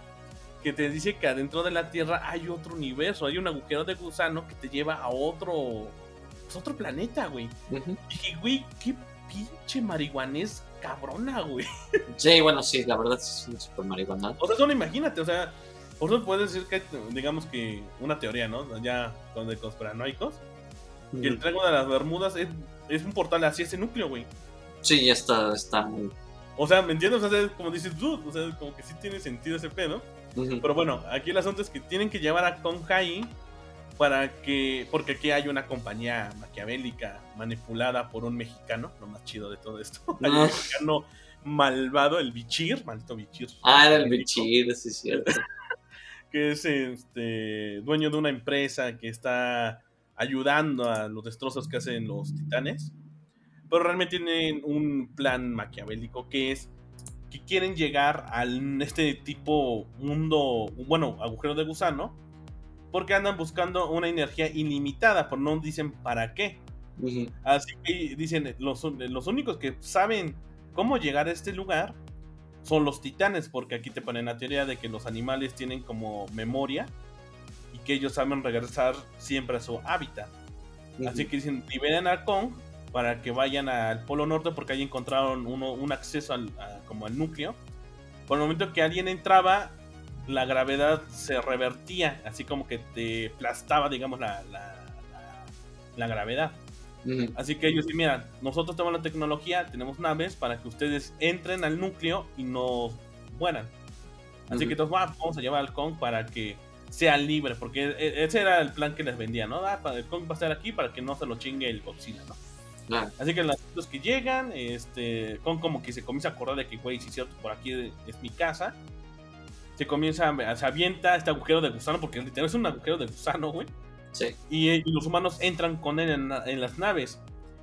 que te dice que adentro de la tierra hay otro universo, hay un agujero de gusano que te lleva a otro, pues, otro planeta, güey. Uh-huh. Y dije, güey, qué pinche marihuanés cabrona, güey. Sí, bueno, sí, la verdad es un super marihuana. O sea, solo imagínate, o sea, por eso puedes decir que, digamos que una teoría, ¿no? Ya con de conspiranoicos, uh-huh, que el Triángulo de las Bermudas es, es un portal hacia ese núcleo, güey. Sí, ya está, está muy... O sea, ¿me entiendes? O sea, es como dices, dude, o sea, como que sí tiene sentido ese pedo. Uh-huh. Pero bueno, aquí el asunto es que tienen que llevar a Kong Hai para que... Porque aquí hay una compañía maquiavélica manipulada por un mexicano, lo más chido de todo esto. No. Hay un mexicano malvado, el Bichir, maldito Bichir. Ah, era el Bichir, sí, es cierto. Que es este dueño de una empresa que está ayudando a los destrozos que hacen los titanes. Pero realmente tienen un plan maquiavélico que es que quieren llegar a este tipo mundo, bueno, agujero de gusano, porque andan buscando una energía ilimitada, pero no dicen para qué. Uh-huh. Así que dicen, los, los únicos que saben cómo llegar a este lugar son los titanes, porque aquí te ponen la teoría de que los animales tienen como memoria y que ellos saben regresar siempre a su hábitat. Uh-huh. Así que dicen, liberan a Kong para que vayan al Polo Norte, porque ahí encontraron uno, un acceso al, a, como al núcleo. Por el momento que alguien entraba, la gravedad se revertía, así como que te aplastaba, digamos, la, la, la, la gravedad. Uh-huh. Así que ellos dicen, mira, nosotros tenemos la tecnología, tenemos naves para que ustedes entren al núcleo y no mueran. Así uh-huh. que entonces ah, vamos a llevar al Kong para que sea libre, porque ese era el plan que les vendía, ¿no? Ah, el Kong va a estar aquí para que no se lo chingue el Godzilla, ¿no? Claro. Así que los que llegan, este, Kong como que se comienza a acordar de que, güey, sí es cierto, por aquí es mi casa. Se comienza, se avienta este agujero de gusano, porque literal es un agujero de gusano, güey. Sí. Y, y los humanos entran con él en, en las naves.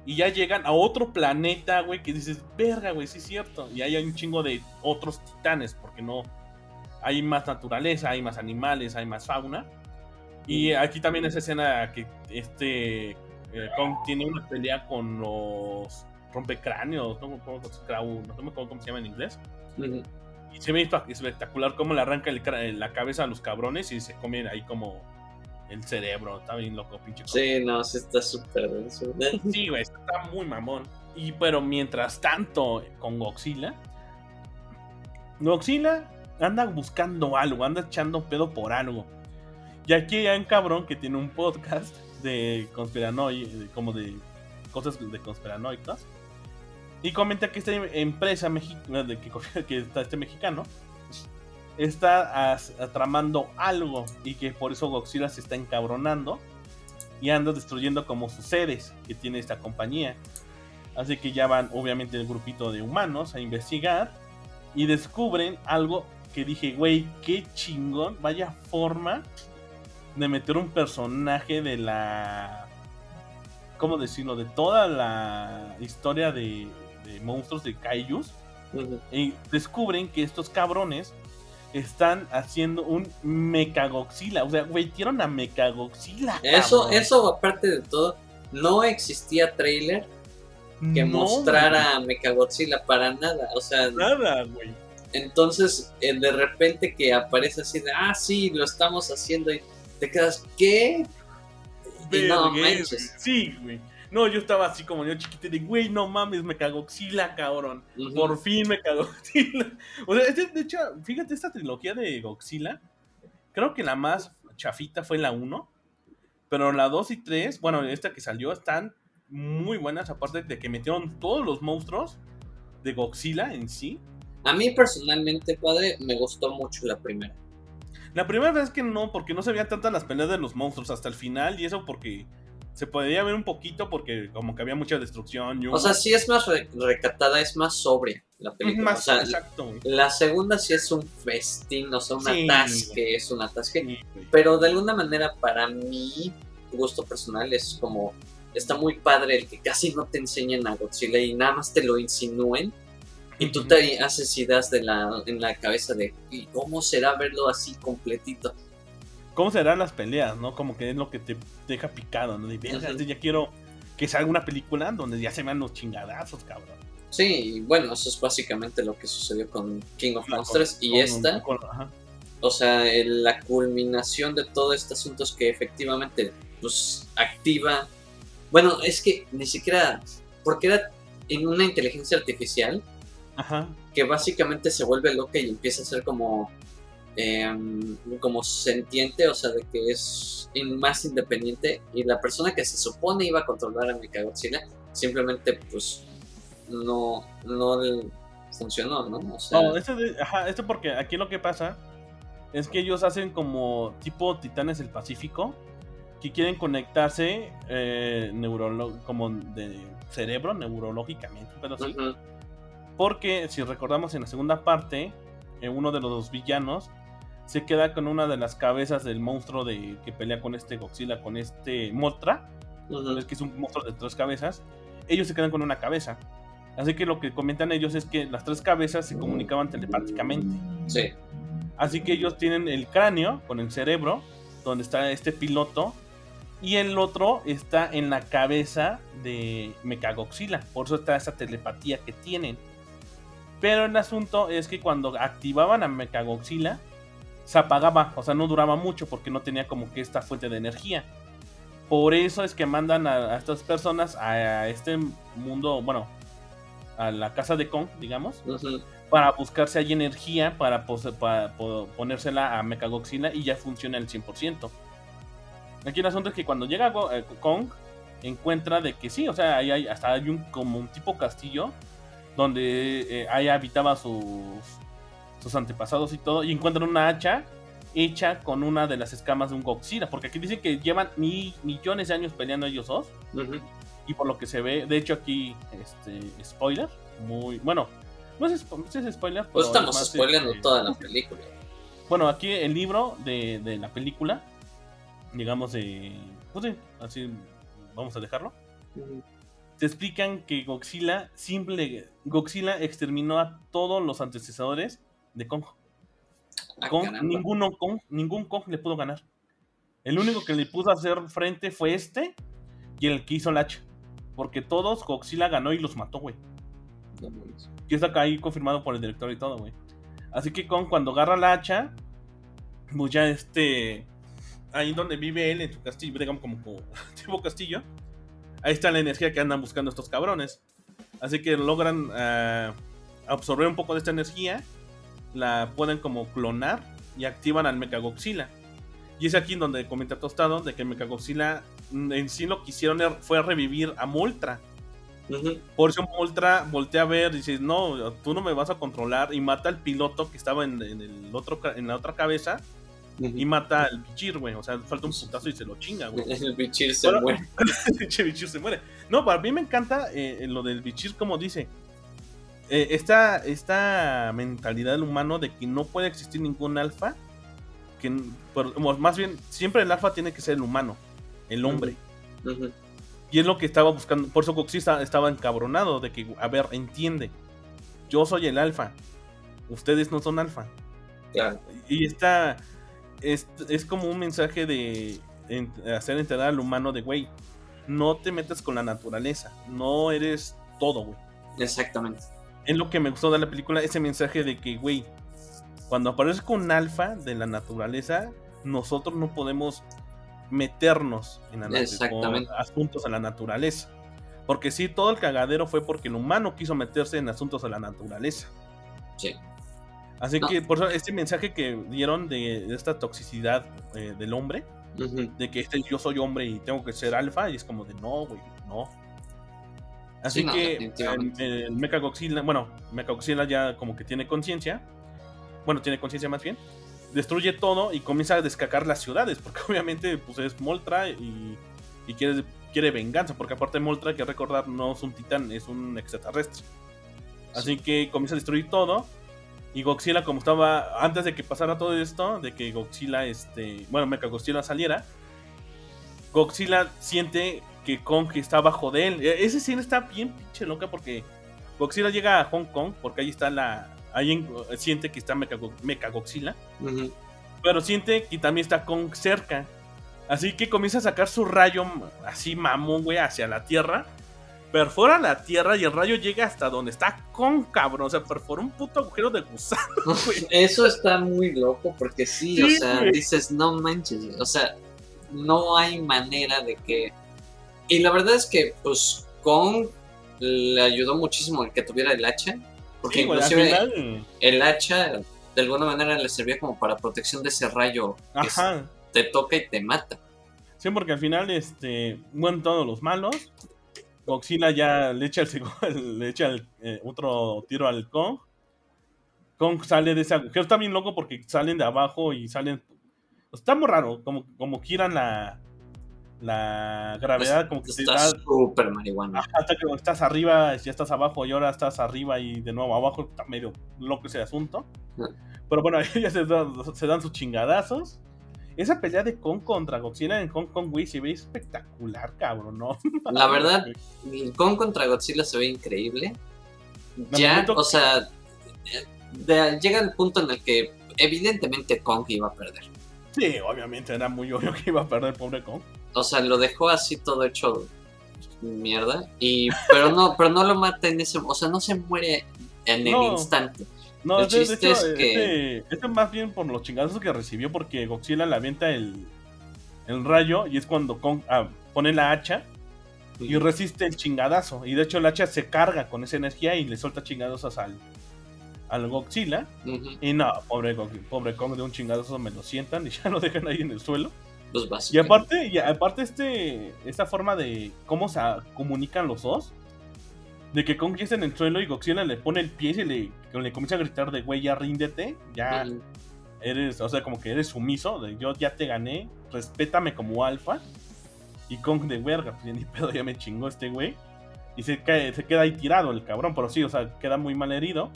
Y ya llegan a otro planeta, güey, que dices, verga, güey, sí es cierto. Y ahí hay un chingo de otros titanes, porque no hay más naturaleza, hay más animales, hay más fauna. Y aquí también esa escena que este... Kong tiene una pelea con los rompecráneos, no, con los Crow, no me acuerdo cómo se llama en inglés. Uh-huh. Y se ve espectacular cómo le arranca el, la cabeza a los cabrones y se comen ahí como el cerebro. Está bien loco, pinche. Sí, Kong. No, sí está súper denso. Sí, güey, está muy mamón. Y pero mientras tanto, con Godzilla, Godzilla anda buscando algo, anda echando pedo por algo. Y aquí hay un cabrón que tiene un podcast de conspiranoia, como de cosas de conspiranoicas, y comenta que esta empresa mexicana, que, que está este mexicano, está as, tramando algo y que por eso Godzilla se está encabronando y anda destruyendo como sus seres que tiene esta compañía. Así que ya van, obviamente, el grupito de humanos a investigar y descubren algo que dije, güey, qué chingón, vaya forma de meter un personaje de la... ¿Cómo decirlo? De toda la historia de, de monstruos de kaijus. Uh-huh. Y descubren que estos cabrones están haciendo un Mechagodzilla. O sea, güey, tiraron a Mechagodzilla. Eso, eso, aparte de todo, no existía trailer que no, mostrara a Mechagodzilla para nada. O sea, nada, güey. Entonces, de repente que aparece así de, ah, sí, lo estamos haciendo y te quedas, ¿qué? Vergué, no manches. Sí, güey. No, yo estaba así como yo chiquito de, güey, no mames, Mechagodzilla, cabrón. Uh-huh. Por fin Mechagodzilla. O sea, de hecho, fíjate, esta trilogía de Godzilla, creo que la más chafita fue la uno, pero la dos y tres, bueno, esta que salió, están muy buenas, aparte de que metieron todos los monstruos de Godzilla en sí. A mí personalmente, padre, me gustó mucho la primera. La primera vez que no, porque no se veían tantas las peleas de los monstruos hasta el final, y eso porque se podía ver un poquito, porque como que había mucha destrucción. Y un... O sea, sí es más re- recatada, es más sobria la película. Más, o sea, exacto. La segunda sí es un festín, o sea, un sí, atasque, es un atasque. Sí, sí. Pero de alguna manera, para mi gusto personal, es como, está muy padre el que casi no te enseñen a Godzilla y nada más te lo insinúen. Y tú te haces ideas de la, en la cabeza de ¿y cómo será verlo así completito? ¿Cómo serán las peleas, no? Como que es lo que te deja picado, ¿no? Y, uh-huh. Ya quiero que salga una película donde ya se vean los chingadazos, cabrón. Sí, bueno, eso es básicamente lo que sucedió con King of Monsters y esta, o sea, la culminación de todo este asunto es que efectivamente, pues, activa, bueno, es que ni siquiera, porque era en una inteligencia artificial, ajá, que básicamente se vuelve loca y empieza a ser como, eh, como sentiente, o sea, de que es más independiente, y la persona que se supone iba a controlar a Mechagodzilla, simplemente, pues, no no funcionó, ¿no? O sea... No, esto, de, ajá, esto porque aquí lo que pasa es que ellos hacen como tipo Titanes del Pacífico, que quieren conectarse eh, neurolo- como de cerebro, neurológicamente, pero sí. Uh-huh. Porque si recordamos en la segunda parte, eh, uno de los villanos se queda con una de las cabezas del monstruo de que pelea con este Godzilla, con este Mothra, uh-huh, que es un monstruo de tres cabezas, ellos se quedan con una cabeza. Así que lo que comentan ellos es que las tres cabezas se comunicaban telepáticamente. Sí. Así que ellos tienen el cráneo con el cerebro, donde está este piloto, y el otro está en la cabeza de Mechagodzilla. Por eso está esa telepatía que tienen. Pero el asunto es que cuando activaban a Mechagodzilla, se apagaba, o sea, no duraba mucho porque no tenía como que esta fuente de energía. Por eso es que mandan a, a estas personas a este mundo, bueno, a la casa de Kong, digamos, uh-huh, para buscarse allí energía para, pose- para po- ponérsela a Mechagodzilla y ya funciona al cien por ciento. Aquí el asunto es que cuando llega Go- eh, Kong, encuentra de que sí, o sea, ahí hay, hasta hay un, como un tipo castillo donde eh, ahí habitaba sus, sus antepasados y todo, y encuentran una hacha hecha con una de las escamas de un Godzilla, porque aquí dicen que llevan mi- millones de años peleando ellos dos, uh-huh, y por lo que se ve, de hecho aquí, este, spoiler, muy, bueno, no es, spo- es spoiler, pues pero estamos spoileando es, toda eh, la película. Bueno, aquí el libro de, de la película, digamos, de, pues sí, así vamos a dejarlo, uh-huh, te explican que Godzilla, simple, Godzilla exterminó a todos los antecesores de Kong. Kong, ah, ninguno Kong, ningún Kong le pudo ganar. El único que le pudo hacer frente fue este y el que hizo el hacha, porque todos Godzilla ganó y los mató, güey. Y está acá ahí confirmado por el director y todo, güey. Así que Kong, cuando agarra la hacha, pues ya este, ahí donde vive él, en tu castillo, digamos como, como tipo castillo, ahí está la energía que andan buscando estos cabrones. Así que logran uh, absorber un poco de esta energía, la pueden como clonar y activan al Mechagodzilla. Y es aquí donde comenta Tostado de que Mechagodzilla en sí lo que hicieron fue revivir a Mothra. Uh-huh. Por eso Mothra voltea a ver y dice, no, tú no me vas a controlar, y mata al piloto que estaba en, en, el otro, en la otra cabeza, uh-huh, y mata al Bichir, güey. O sea, falta un putazo y se lo chinga, güey. El Bichir se bueno, muere. El Bichir se muere. No, para mí me encanta eh, lo del Bichir, como dice. Esta, esta mentalidad del humano de que no puede existir ningún alfa, que por, más bien siempre el alfa tiene que ser el humano, el hombre, uh-huh, y es lo que estaba buscando. Por eso Godzilla estaba encabronado de que, a ver, entiende, yo soy el alfa, ustedes no son alfa, claro. Y esta es, es como un mensaje de en, hacer entender al humano de, güey, no te metas con la naturaleza, no eres todo, güey. Exactamente. Es lo que me gustó de la película, ese mensaje de que, güey, cuando aparezca un alfa de la naturaleza, nosotros no podemos meternos en la nat- asuntos a la naturaleza. Porque sí, todo el cagadero fue porque el humano quiso meterse en asuntos a la naturaleza. Sí. Así no. que, por eso, este mensaje que dieron de, de esta toxicidad eh, del hombre, uh-huh, de que este, yo soy hombre y tengo que ser alfa, y es como de, no, güey, no. Así sí, no, que el, el Mechagodzilla, bueno, Mechagodzilla ya como que tiene conciencia, bueno, tiene conciencia más bien, destruye todo y comienza a descacar las ciudades, porque obviamente pues es Mothra y, y quiere, quiere venganza, porque aparte Mothra, hay que recordar, no es un titán, es un extraterrestre. Así sí. que comienza a destruir todo, y Godzilla, como estaba, antes de que pasara todo esto, de que Godzilla, este, bueno, Mechagodzilla saliera, Godzilla siente que Kong está abajo de él. Esa escena está bien pinche loca porque Godzilla llega a Hong Kong, porque ahí está la... Ahí en, siente que está Mechago, Mechagodzilla, uh-huh, pero siente que también está Kong cerca. Así que comienza a sacar su rayo así mamón, güey, hacia la tierra, perfora la tierra y el rayo llega hasta donde está Kong, cabrón. O sea, perfora un puto agujero de gusano, güey. Eso está muy loco porque sí, sí o sea, güey. Dices, no manches, o sea, no hay manera de que... Y la verdad es que, pues, Kong le ayudó muchísimo el que tuviera el hacha. Porque sí, inclusive bueno, al final... el hacha, de alguna manera, le servía como para protección de ese rayo que Ajá. te toca y te mata. Sí, porque al final, este, bueno, todos los malos... Godzilla ya le echa, el, le echa el, eh, otro tiro al Kong. Kong sale de ese agujero. Está bien loco porque salen de abajo y salen... Está muy raro, como, como giran la, la gravedad. Como que está súper marihuana. Hasta que estás arriba, ya estás abajo y ahora estás arriba y de nuevo abajo. Está medio loco ese asunto. ¿Sí? Pero bueno, ellos se dan, se dan sus chingadazos. Esa pelea de Kong contra Godzilla en Hong Kong, güey, se ve espectacular, cabrón, ¿no? La verdad, Kong contra Godzilla se ve increíble. Me ya, momento... o sea, de, llega el punto en el que evidentemente Kong iba a perder. Sí, obviamente, era muy obvio que iba a perder, pobre Kong. O sea, lo dejó así todo hecho mierda, y pero no pero no lo mata en ese... O sea, no se muere en no. el instante. No, el chiste de hecho, es que... Este, este más bien por los chingazos que recibió, porque Godzilla le avienta el, el rayo y es cuando Kong, ah, pone la hacha sí. y resiste el chingadazo. Y de hecho el hacha se carga con esa energía y le suelta chingadazos al, al Godzilla. Uh-huh. Y no, pobre, pobre Kong, de un chingadazo me lo sientan y ya lo dejan ahí en el suelo. Pues y aparte, y aparte este, esta forma de cómo se comunican los dos. De que Kong ya está en el suelo y Godzilla le pone el pie y le, le comienza a gritar de güey, ya ríndete, ya vale. eres, o sea, como que eres sumiso, de yo ya te gané, respétame como alfa. Y Kong de verga, pues ni pedo, ya me chingó este güey. Y se, cae, se queda ahí tirado el cabrón, pero sí, o sea, queda muy mal herido.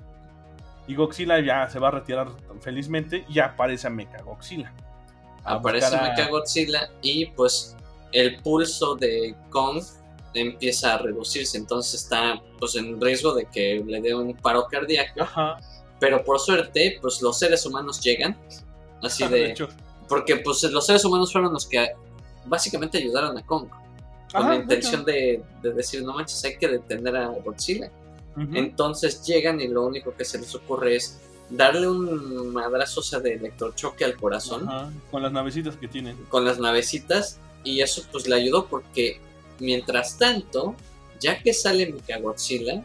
Y Godzilla ya se va a retirar felizmente y aparece Mecha Godzilla. Aparece a... Mecha Godzilla y pues el pulso de Kong empieza a reducirse, entonces está pues en riesgo de que le dé un paro cardíaco. Ajá. Pero por suerte pues los seres humanos llegan así ah, de, de hecho. Porque pues los seres humanos fueron los que básicamente ayudaron a Kong con Ajá, la intención de, de decir no manches, hay que detener a Godzilla. Uh-huh. Entonces llegan y lo único que se les ocurre es darle un madrazo, o sea, de electrochoque al corazón. Ajá, con las navecitas que tienen. Con las navecitas, y eso pues le ayudó porque mientras tanto, ya que sale Mecha Godzilla,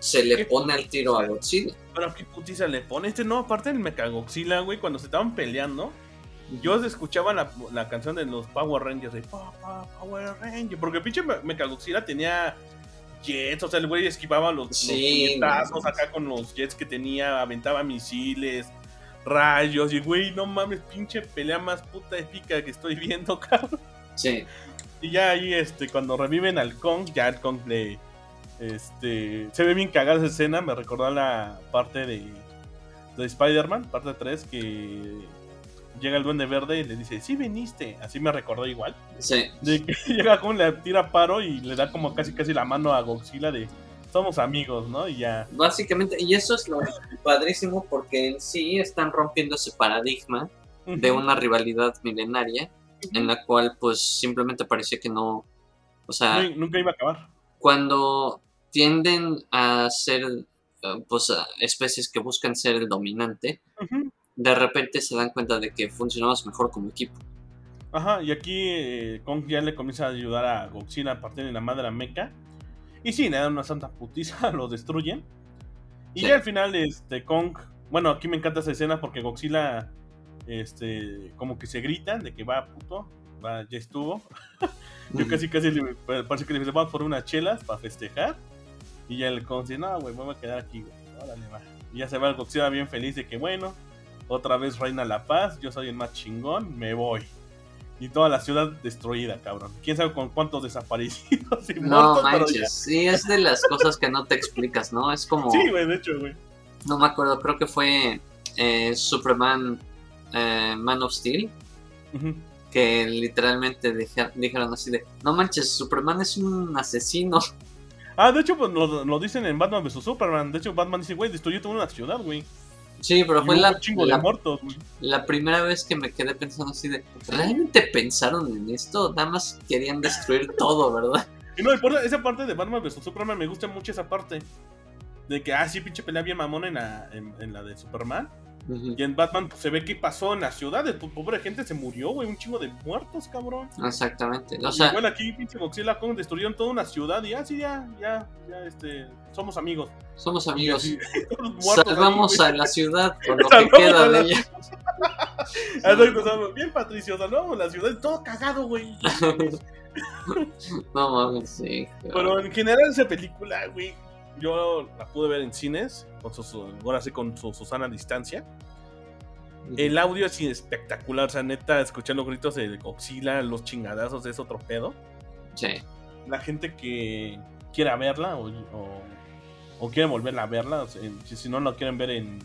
se le pone al tiro a Godzilla. Pero qué putiza le pone. Este no, aparte del Mecha Godzilla, güey, cuando se estaban peleando, yo escuchaba la, la canción de los Power Rangers, de pa, pa, Power Ranger, porque pinche Mecha Godzilla tenía jets, o sea, el güey esquivaba los, sí, los puñetazos acá con los jets que tenía, aventaba misiles, rayos, y güey, no mames, pinche pelea más puta épica que estoy viendo, cabrón. Sí. Y ya ahí, este, cuando reviven al Kong, ya el Kong le, este, se ve bien cagada esa escena, me recordó la parte de, de Spider-Man, parte tres, que llega el Duende Verde y le dice, sí viniste, así me recordó igual. Sí. De que llega Kong, le tira paro y le da como casi casi la mano a Godzilla de, somos amigos, ¿no? Y ya. Básicamente, y eso es lo padrísimo porque en sí están rompiendo ese paradigma uh-huh. de una rivalidad milenaria. En la cual, pues, simplemente parecía que no... O sea... No, nunca iba a acabar. Cuando tienden a ser, pues, especies que buscan ser el dominante, uh-huh. de repente se dan cuenta de que funcionamos mejor como equipo. Ajá, y aquí eh, Kong ya le comienza a ayudar a Godzilla a partir de la madre a Mecha. Y sí, le dan una santa putiza, lo destruyen. Y sí. ya al final, este, Kong... Bueno, aquí me encanta esa escena porque Godzilla... Este, como que se gritan de que va puto, va, ya estuvo. Yo casi casi le, parece que le vamos por unas chelas para festejar. Y ya el Kong dice, no güey, me voy a quedar aquí, güey. Órale, va. Y ya se va el Godzilla bien feliz de que bueno, otra vez reina la paz, yo soy el más chingón, me voy. Y toda la ciudad destruida, cabrón. Quién sabe con cuántos desaparecidos y no, muertos. No manches, sí, es de las cosas que no te explicas, ¿no? Es como... Sí, güey, de hecho, güey. No me acuerdo, creo que fue eh, Superman... Eh, Man of Steel, uh-huh. que literalmente deja, dijeron así de, no manches, Superman es un asesino. Ah, de hecho, pues lo, lo dicen en Batman versus. Superman. De hecho, Batman dice, güey, destruyó toda una ciudad, güey. Sí, pero y fue la, chingo la, de muertos, la primera vez que me quedé pensando así de, ¿realmente pensaron en esto? Nada más querían destruir todo, ¿verdad? Y no importa, esa parte de Batman versus Superman me gusta mucho, esa parte de que, ah, sí, pinche pelea bien mamona en la, en, en la de Superman. Uh-huh. Y en Batman pues, se ve qué pasó en las ciudades. Pues, pobre gente se murió, güey. Un chingo de muertos, cabrón. Exactamente. O sea, igual aquí, pinche Godzilla Kong destruyeron toda una ciudad. Y así ah, ya, ya, ya, este. Somos amigos. Somos amigos. Y así, salvamos ahí, a la ciudad con lo que queda de ella. Exacto, salvamos. Bien, Patricio, salvamos la ciudad. Todo cagado, güey. No mames, sí. Pero bueno, en general, esa película, güey. Yo la pude ver en cines, con su, su, ahora sí con su Susana a distancia. Uh-huh. El audio es espectacular, o sea, neta, escuchar los gritos de Godzilla, los chingadazos, es otro pedo. Sí. La gente que quiera verla o, o, o quiere volverla a verla, o sea, si, si no la quieren ver en,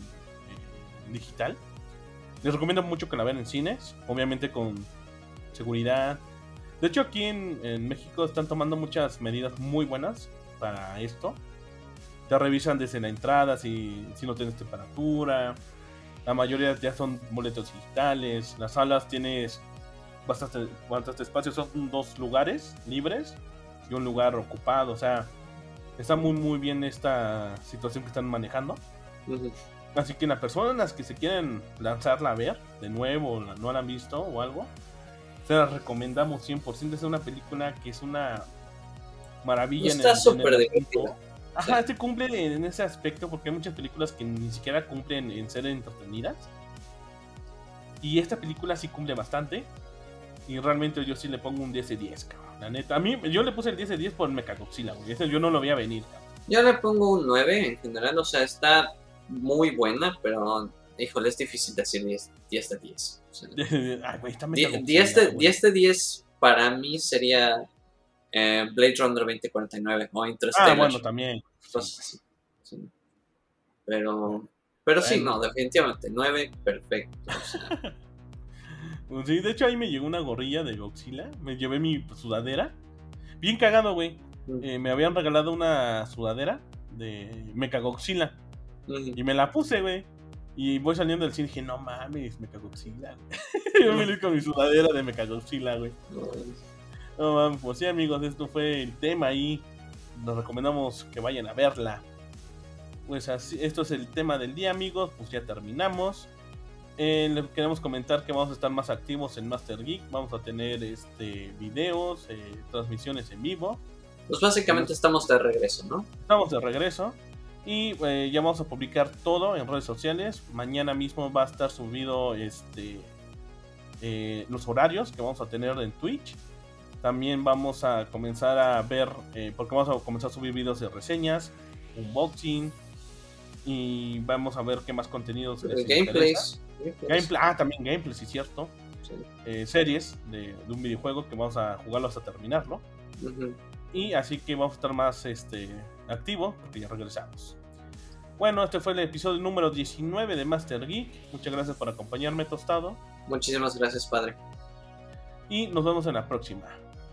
en digital, les recomiendo mucho que la vean en cines, obviamente con seguridad. De hecho, aquí en, en México están tomando muchas medidas muy buenas para esto. Te revisan desde la entrada si, si no tienes temperatura. La mayoría ya son boletos digitales. Las salas tienes bastante, bastante espacio. Son dos lugares libres y un lugar ocupado. O sea, está muy muy bien esta situación que están manejando. Uh-huh. Así que las personas que se quieren lanzarla a ver de nuevo, la, no la han visto o algo, se las recomendamos cien por ciento. Es una película que es una maravilla. Está súper divertida. Ajá, este cumple en ese aspecto porque hay muchas películas que ni siquiera cumplen en ser entretenidas. Y esta película sí cumple bastante. Y realmente yo sí le pongo un diez de diez, cabrón. La neta, a mí yo le puse el diez de diez por Mechagodzilla, güey. Ese yo no lo voy a venir, cabrón. Yo le pongo un nueve en general, o sea, está muy buena, pero híjole, es difícil decir diez de diez. O sea, ay, güey, está Mechagodzilla. diez de diez para mí sería... Eh, Blade Runner veinte cuarenta y nueve o Interstellar. Ah, bueno, también. Entonces, sí. Sí. Pero, pero bueno. Sí, no, definitivamente. nueve, perfecto. O sea. Sí, de hecho, ahí me llegó una gorrilla de Godzilla. Me llevé mi sudadera. Bien cagado, güey. Mm. Eh, me habían regalado una sudadera de Mechagodzilla. Mm. Y me la puse, güey. Y voy saliendo del cine y dije, no mames, Mechagodzilla. Yo me lié con mi sudadera de Mechagodzilla, güey. No. No mames, pues sí, amigos, esto fue el tema ahí. Nos recomendamos que vayan a verla. Pues así, esto es el tema del día, amigos. Pues ya terminamos. Eh, les queremos comentar que vamos a estar más activos en Master Geek. Vamos a tener este videos, eh, transmisiones en vivo. Pues básicamente Nos... estamos de regreso, ¿no? Estamos de regreso. Y eh, ya vamos a publicar todo en redes sociales. Mañana mismo va a estar subido este eh, los horarios que vamos a tener en Twitch. También vamos a comenzar a ver, eh, porque vamos a comenzar a subir videos de reseñas, unboxing, y vamos a ver qué más contenidos les gameplays, interesa. Gameplay, ah, también gameplays, sí, cierto. Sí. Eh, series de, de un videojuego que vamos a jugarlo hasta terminarlo. Uh-huh. Y así que vamos a estar más este, activos, porque ya regresamos. Bueno, este fue el episodio número diecinueve de Master Geek. Muchas gracias por acompañarme, Tostado. Muchísimas gracias, padre. Y nos vemos en la próxima.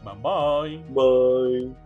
Bye bye. Bye.